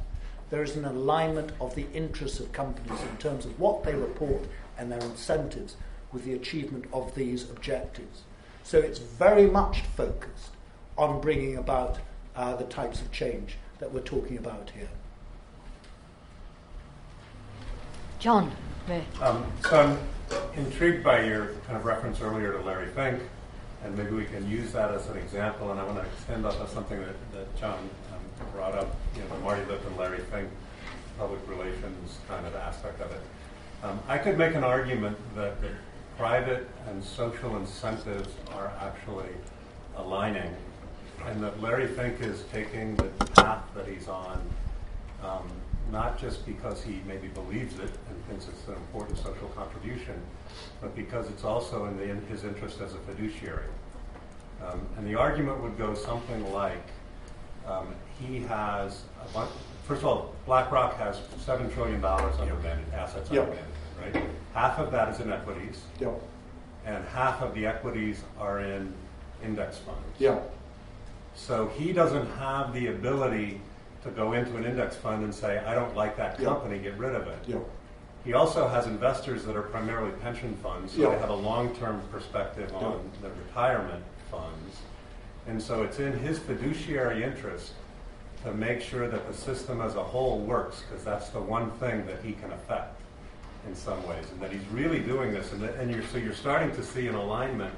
there is an alignment of the interests of companies in terms of what they report and their incentives with the achievement of these objectives. So it's very much focused on bringing about the types of change that we're talking about here. John. So I'm intrigued by your kind of reference earlier to Larry Fink, and maybe we can use that as an example, and I want to extend up on something that John brought up, the Marty Lip and Larry Fink public relations kind of aspect of it. I could make an argument that the private and social incentives are actually aligning, and that Larry Fink is taking the path that he's on, not just because he maybe believes it and thinks it's an important social contribution, but because it's also in his interest as a fiduciary. And the argument would go something like, he has, first of all, BlackRock has $7 trillion under assets under management, right? Half of that is in equities, and half of the equities are in index funds. So he doesn't have the ability to go into an index fund and say, I don't like that company, get rid of it. He also has investors that are primarily pension funds, so they have a long-term perspective on their retirement funds. And so it's in his fiduciary interest to make sure that the system as a whole works, because that's the one thing that he can affect in some ways, and that he's really doing this. So you're starting to see an alignment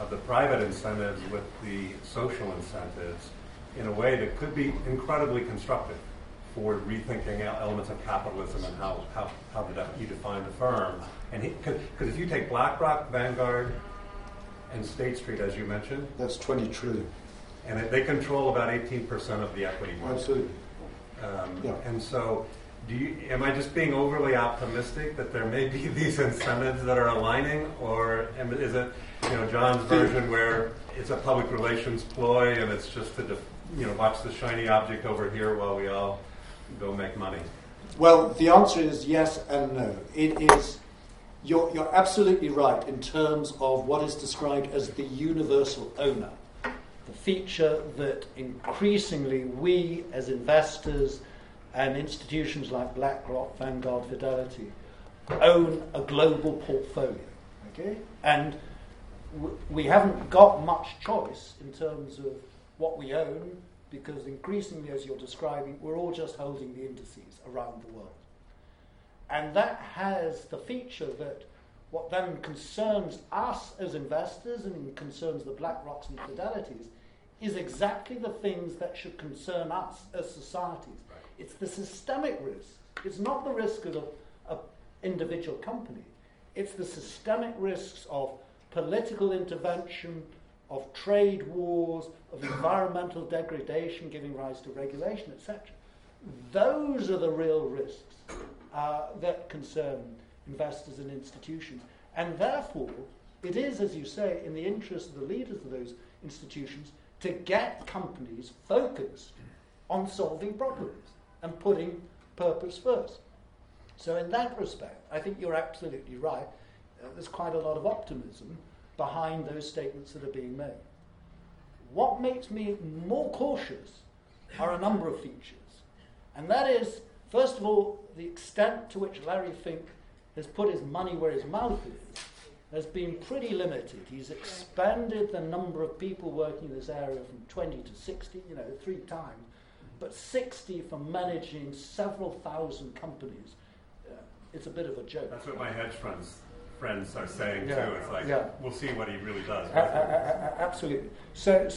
of the private incentives with the social incentives in a way that could be incredibly constructive for rethinking elements of capitalism and how you define the firm. And because if you take BlackRock, Vanguard, and State Street, as you mentioned, that's 20 trillion. And they control about 18% of the equity market. Absolutely. And so am I just being overly optimistic that there may be these incentives that are aligning, or is it John's version where it's a public relations ploy and it's just to watch the shiny object over here while we all go make money? Well, the answer is yes and no. It is. You're absolutely right in terms of what is described as the universal owner, the feature that increasingly we as investors and institutions like BlackRock, Vanguard, Fidelity own a global portfolio. Okay, and we haven't got much choice in terms of what we own, because increasingly, as you're describing, we're all just holding the indices around the world. And that has the feature that what then concerns us as investors and concerns the BlackRocks and Fidelities is exactly the things that should concern us as societies. Right. It's the systemic risk. It's not the risk of an individual company. It's the systemic risks of political intervention, of trade wars, of environmental degradation giving rise to regulation, etc. Those are the real risks that concern investors and institutions. And therefore, it is, as you say, in the interest of the leaders of those institutions to get companies focused on solving problems and putting purpose first. So in that respect, I think you're absolutely right. There's quite a lot of optimism behind those statements that are being made. What makes me more cautious are a number of features. And that is, first of all, the extent to which Larry Fink has put his money where his mouth is has been pretty limited. He's expanded the number of people working in this area from 20 to 60, you know, 3 times, but 60 for managing several thousand companies. It's a bit of a joke. That's what my hedge friends are saying too. It's like, we'll see what he really does. Absolutely. So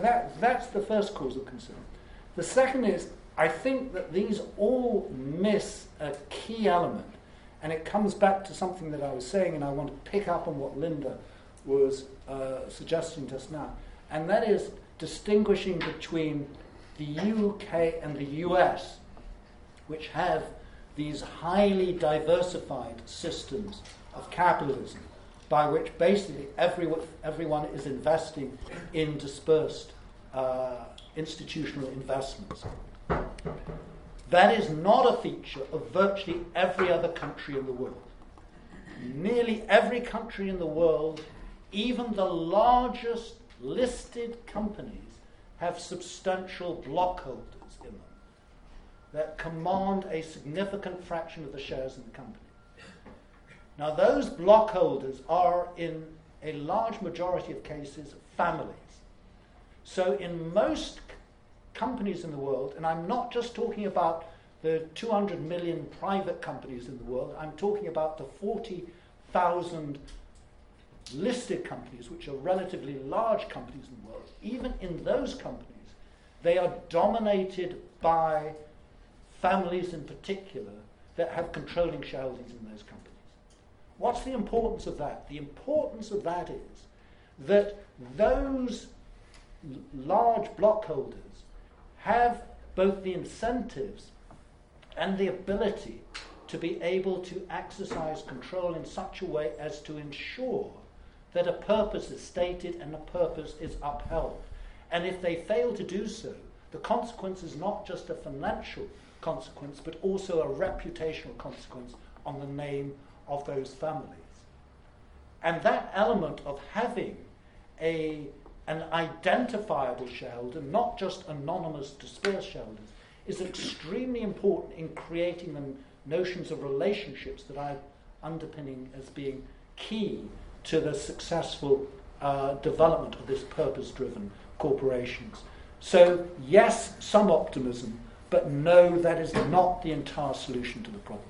that's the first cause of concern. The second is, I think that these all miss a key element, and it comes back to something that I was saying, and I want to pick up on what Linda was suggesting just now, and that is distinguishing between the UK and the US, which have these highly diversified systems of capitalism, by which basically everyone is investing in dispersed institutional investments. That is not a feature of virtually every other country in the world. Nearly every country in the world, even the largest listed companies, have substantial blockholders in them that command a significant fraction of the shares in the company. Now, those blockholders are, in a large majority of cases, families. So in most companies in the world, and I'm not just talking about the 200 million private companies in the world, I'm talking about the 40,000 listed companies, which are relatively large companies in the world. Even in those companies, they are dominated by families in particular that have controlling shareholdings in those companies. What's the importance of that? The importance of that is that those large blockholders have both the incentives and the ability to be able to exercise control in such a way as to ensure that a purpose is stated and a purpose is upheld. And if they fail to do so, the consequence is not just a financial consequence, but also a reputational consequence on the name of those families. And that element of having an identifiable shareholder, not just anonymous dispersed shareholders, is extremely important in creating the notions of relationships that I'm underpinning as being key to the successful development of this purpose-driven corporations. So, yes, some optimism, but no, that is not the entire solution to the problem.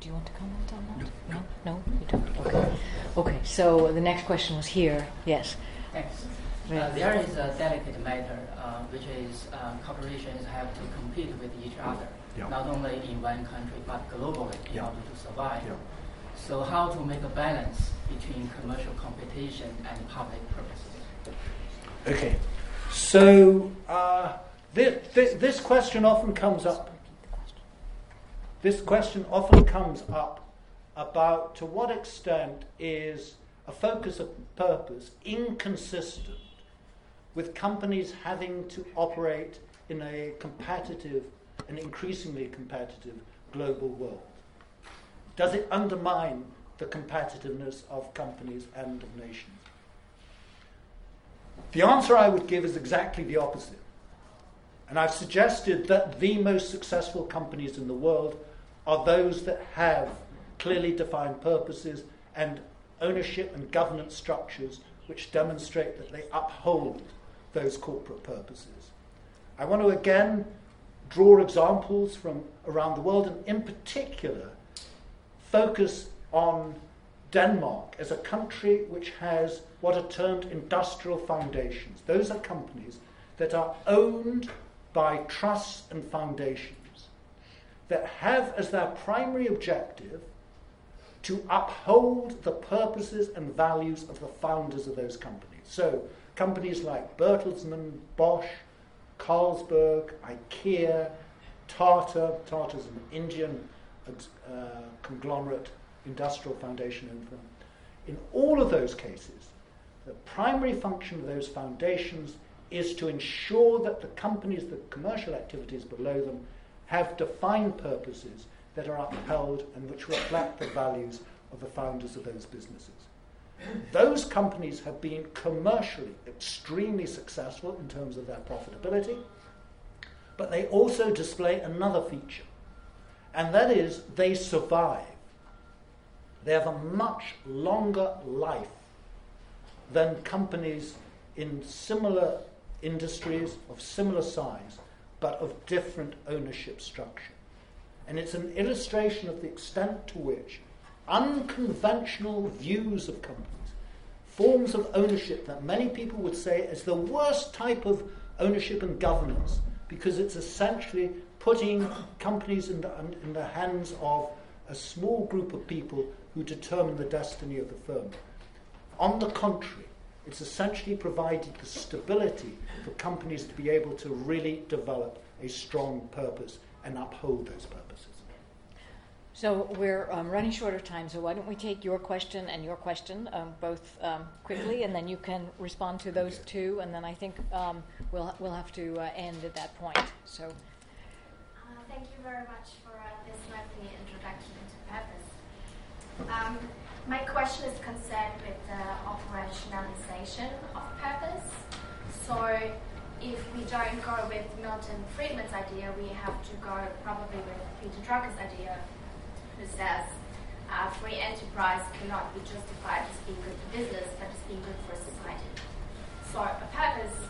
Do you want to comment on that? No, you don't. Okay, so the next question was here. Yes. Thanks. There is a delicate matter, which is corporations have to compete with each other, not only in one country but globally in order to survive. Yeah. So how to make a balance between commercial competition and public purposes? Okay. So this question often comes up. This question often comes up about to what extent is a focus of purpose inconsistent with companies having to operate in a competitive and increasingly competitive global world? Does it undermine the competitiveness of companies and of nations? The answer I would give is exactly the opposite. And I've suggested that the most successful companies in the world are those that have clearly defined purposes and ownership and governance structures which demonstrate that they uphold those corporate purposes. I want to again draw examples from around the world, and in particular focus on Denmark as a country which has what are termed industrial foundations. Those are companies that are owned by trusts and foundations that have as their primary objective to uphold the purposes and values of the founders of those companies. So companies like Bertelsmann, Bosch, Carlsberg, IKEA, Tata. Tata's an Indian conglomerate, industrial foundation owned firm. In all of those cases, the primary function of those foundations is to ensure that the companies, the commercial activities below them, have defined purposes that are upheld and which reflect the values of the founders of those businesses. Those companies have been commercially extremely successful in terms of their profitability, but they also display another feature, and that is they survive. They have a much longer life than companies in similar industries of similar size, but of different ownership structure. And it's an illustration of the extent to which unconventional views of companies, forms of ownership that many people would say is the worst type of ownership and governance, because it's essentially putting companies in the hands of a small group of people who determine the destiny of the firm. On the contrary, it's essentially provided the stability for companies to be able to really develop a strong purpose and uphold those purposes. So we're running short of time, so why don't we take your question and your question both quickly, and then you can respond to those two, and then I think we'll have to end at that point. So, thank you very much for this lovely introduction into purpose. My question is concerned with the operationalization of purpose. So if we don't go with Milton Friedman's idea, we have to go probably with Peter Drucker's idea, who says free enterprise cannot be justified as being good for business, but as being good for society. So a purpose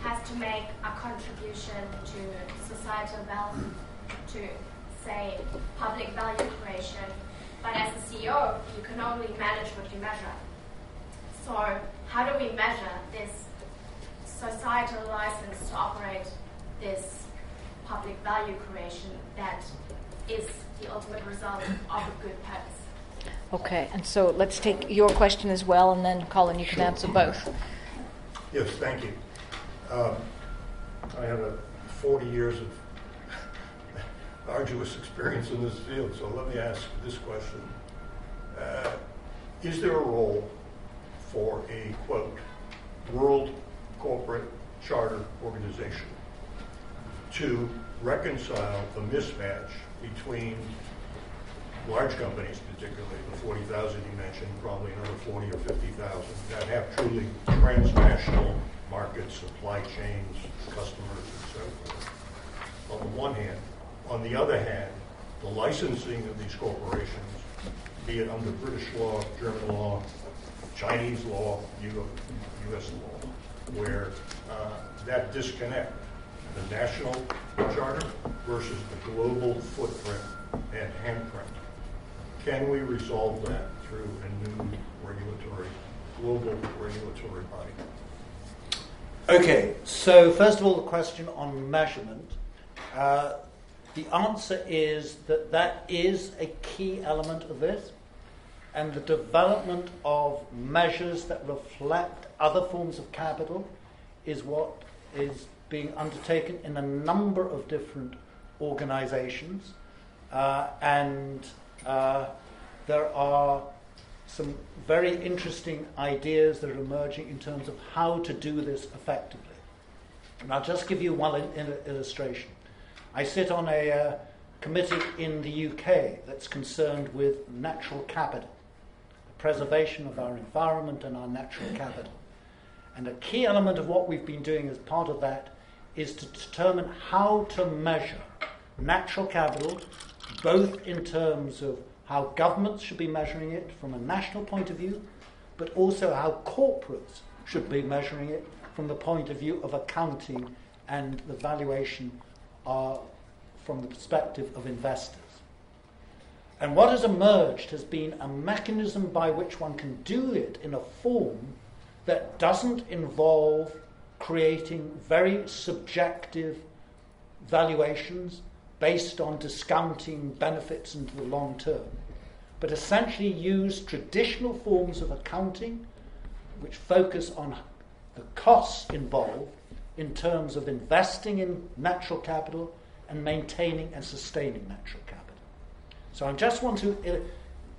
has to make a contribution to societal wealth, to, say, public value creation. But as a CEO, you can only manage what you measure. So how do we measure this societal license to operate, this public value creation that is the ultimate result of a good purpose? Okay, and so let's take your question as well, and then Colin, you can answer both. Yes, thank you. I have 40 years of arduous experience in this field, so let me ask this question. Is there a role for a, quote, world corporate charter organization to reconcile the mismatch between large companies, particularly the 40,000 you mentioned, probably another 40 or 50,000, that have truly transnational markets, supply chains, customers, and so forth, on the one hand. On the other hand, the licensing of these corporations, be it under British law, German law, Chinese law, U.S. law, where that disconnect, the national charter versus the global footprint and handprint. Can we resolve that through a new regulatory, global regulatory body? Okay, so first of all, the question on measurement. The answer is that that is a key element of this, and the development of measures that reflect other forms of capital is what is being undertaken in a number of different organizations, and there are some very interesting ideas that are emerging in terms of how to do this effectively. And I'll just give you one illustration. I sit on a committee in the UK that's concerned with natural capital, the preservation of our environment and our natural capital. And a key element of what we've been doing as part of that is to determine how to measure natural capital, both in terms of how governments should be measuring it from a national point of view, but also how corporates should be measuring it from the point of view of accounting and the valuation are from the perspective of investors. And what has emerged has been a mechanism by which one can do it in a form that doesn't involve creating very subjective valuations based on discounting benefits into the long term, but essentially use traditional forms of accounting which focus on the costs involved in terms of investing in natural capital and maintaining and sustaining natural capital. So I just want to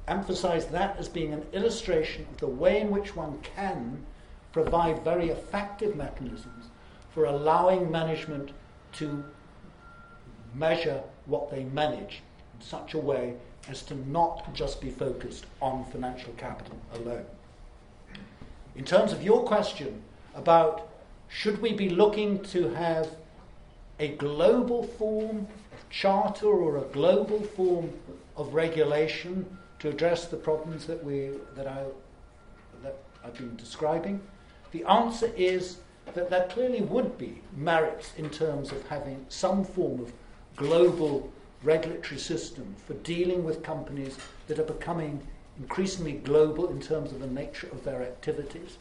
emphasize that as being an illustration of the way in which one can provide very effective mechanisms for allowing management to measure what they manage in such a way as to not just be focused on financial capital alone. In terms of your question about should we be looking to have a global form of charter or a global form of regulation to address the problems that I've been describing, the answer is that there clearly would be merits in terms of having some form of global regulatory system for dealing with companies that are becoming increasingly global in terms of the nature of their activities.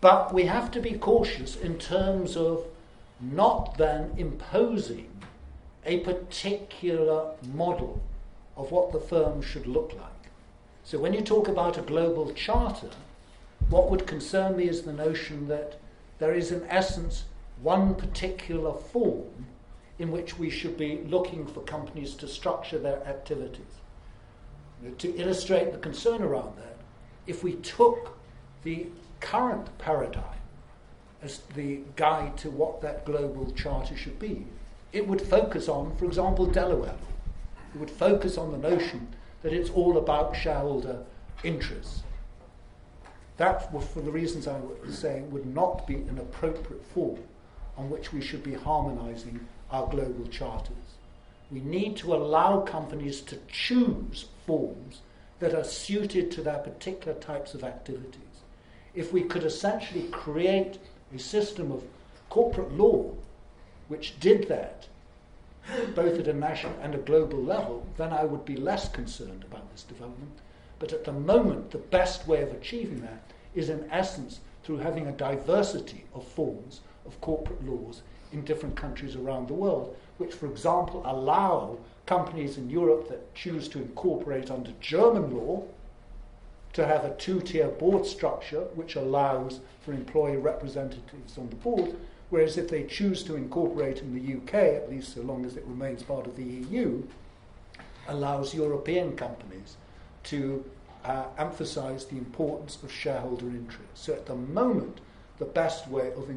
But we have to be cautious in terms of not then imposing a particular model of what the firm should look like. So when you talk about a global charter, what would concern me is the notion that there is in essence one particular form in which we should be looking for companies to structure their activities. To illustrate the concern around that, if we took the current paradigm as the guide to what that global charter should be, it would focus on, for example, Delaware law. It would focus on the notion that it's all about shareholder interests. That, for the reasons I was saying, would not be an appropriate form on which we should be harmonizing our global charters. We need to allow companies to choose forms that are suited to their particular types of activities. If we could essentially create a system of corporate law which did that, both at a national and a global level, then I would be less concerned about this development. But at the moment, the best way of achieving that is in essence through having a diversity of forms of corporate laws in different countries around the world, which, for example, allow companies in Europe that choose to incorporate under German law to have a two-tier board structure, which allows for employee representatives on the board, whereas if they choose to incorporate in the UK, at least so long as it remains part of the EU, allows European companies to emphasize the importance of shareholder interest. So at the moment, the best way of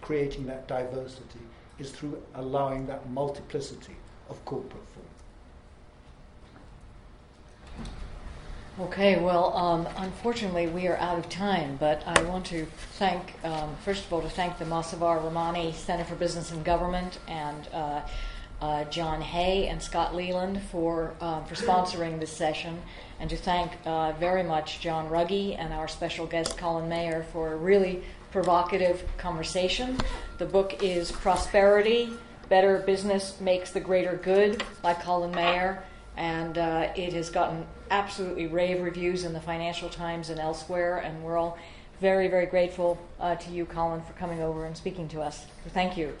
creating that diversity is through allowing that multiplicity of corporate form. Okay, well, unfortunately we are out of time, but I want to thank, first of all, to thank the Mosavar-Romani Center for Business and Government and John Hay and Scott Leland for sponsoring this session, and to thank very much John Ruggie and our special guest Colin Mayer for a really provocative conversation. The book is Prosperity, Better Business Makes the Greater Good by Colin Mayer, and it has gotten absolutely rave reviews in the Financial Times and elsewhere, and we're all very, very grateful to you, Colin, for coming over and speaking to us. So thank you.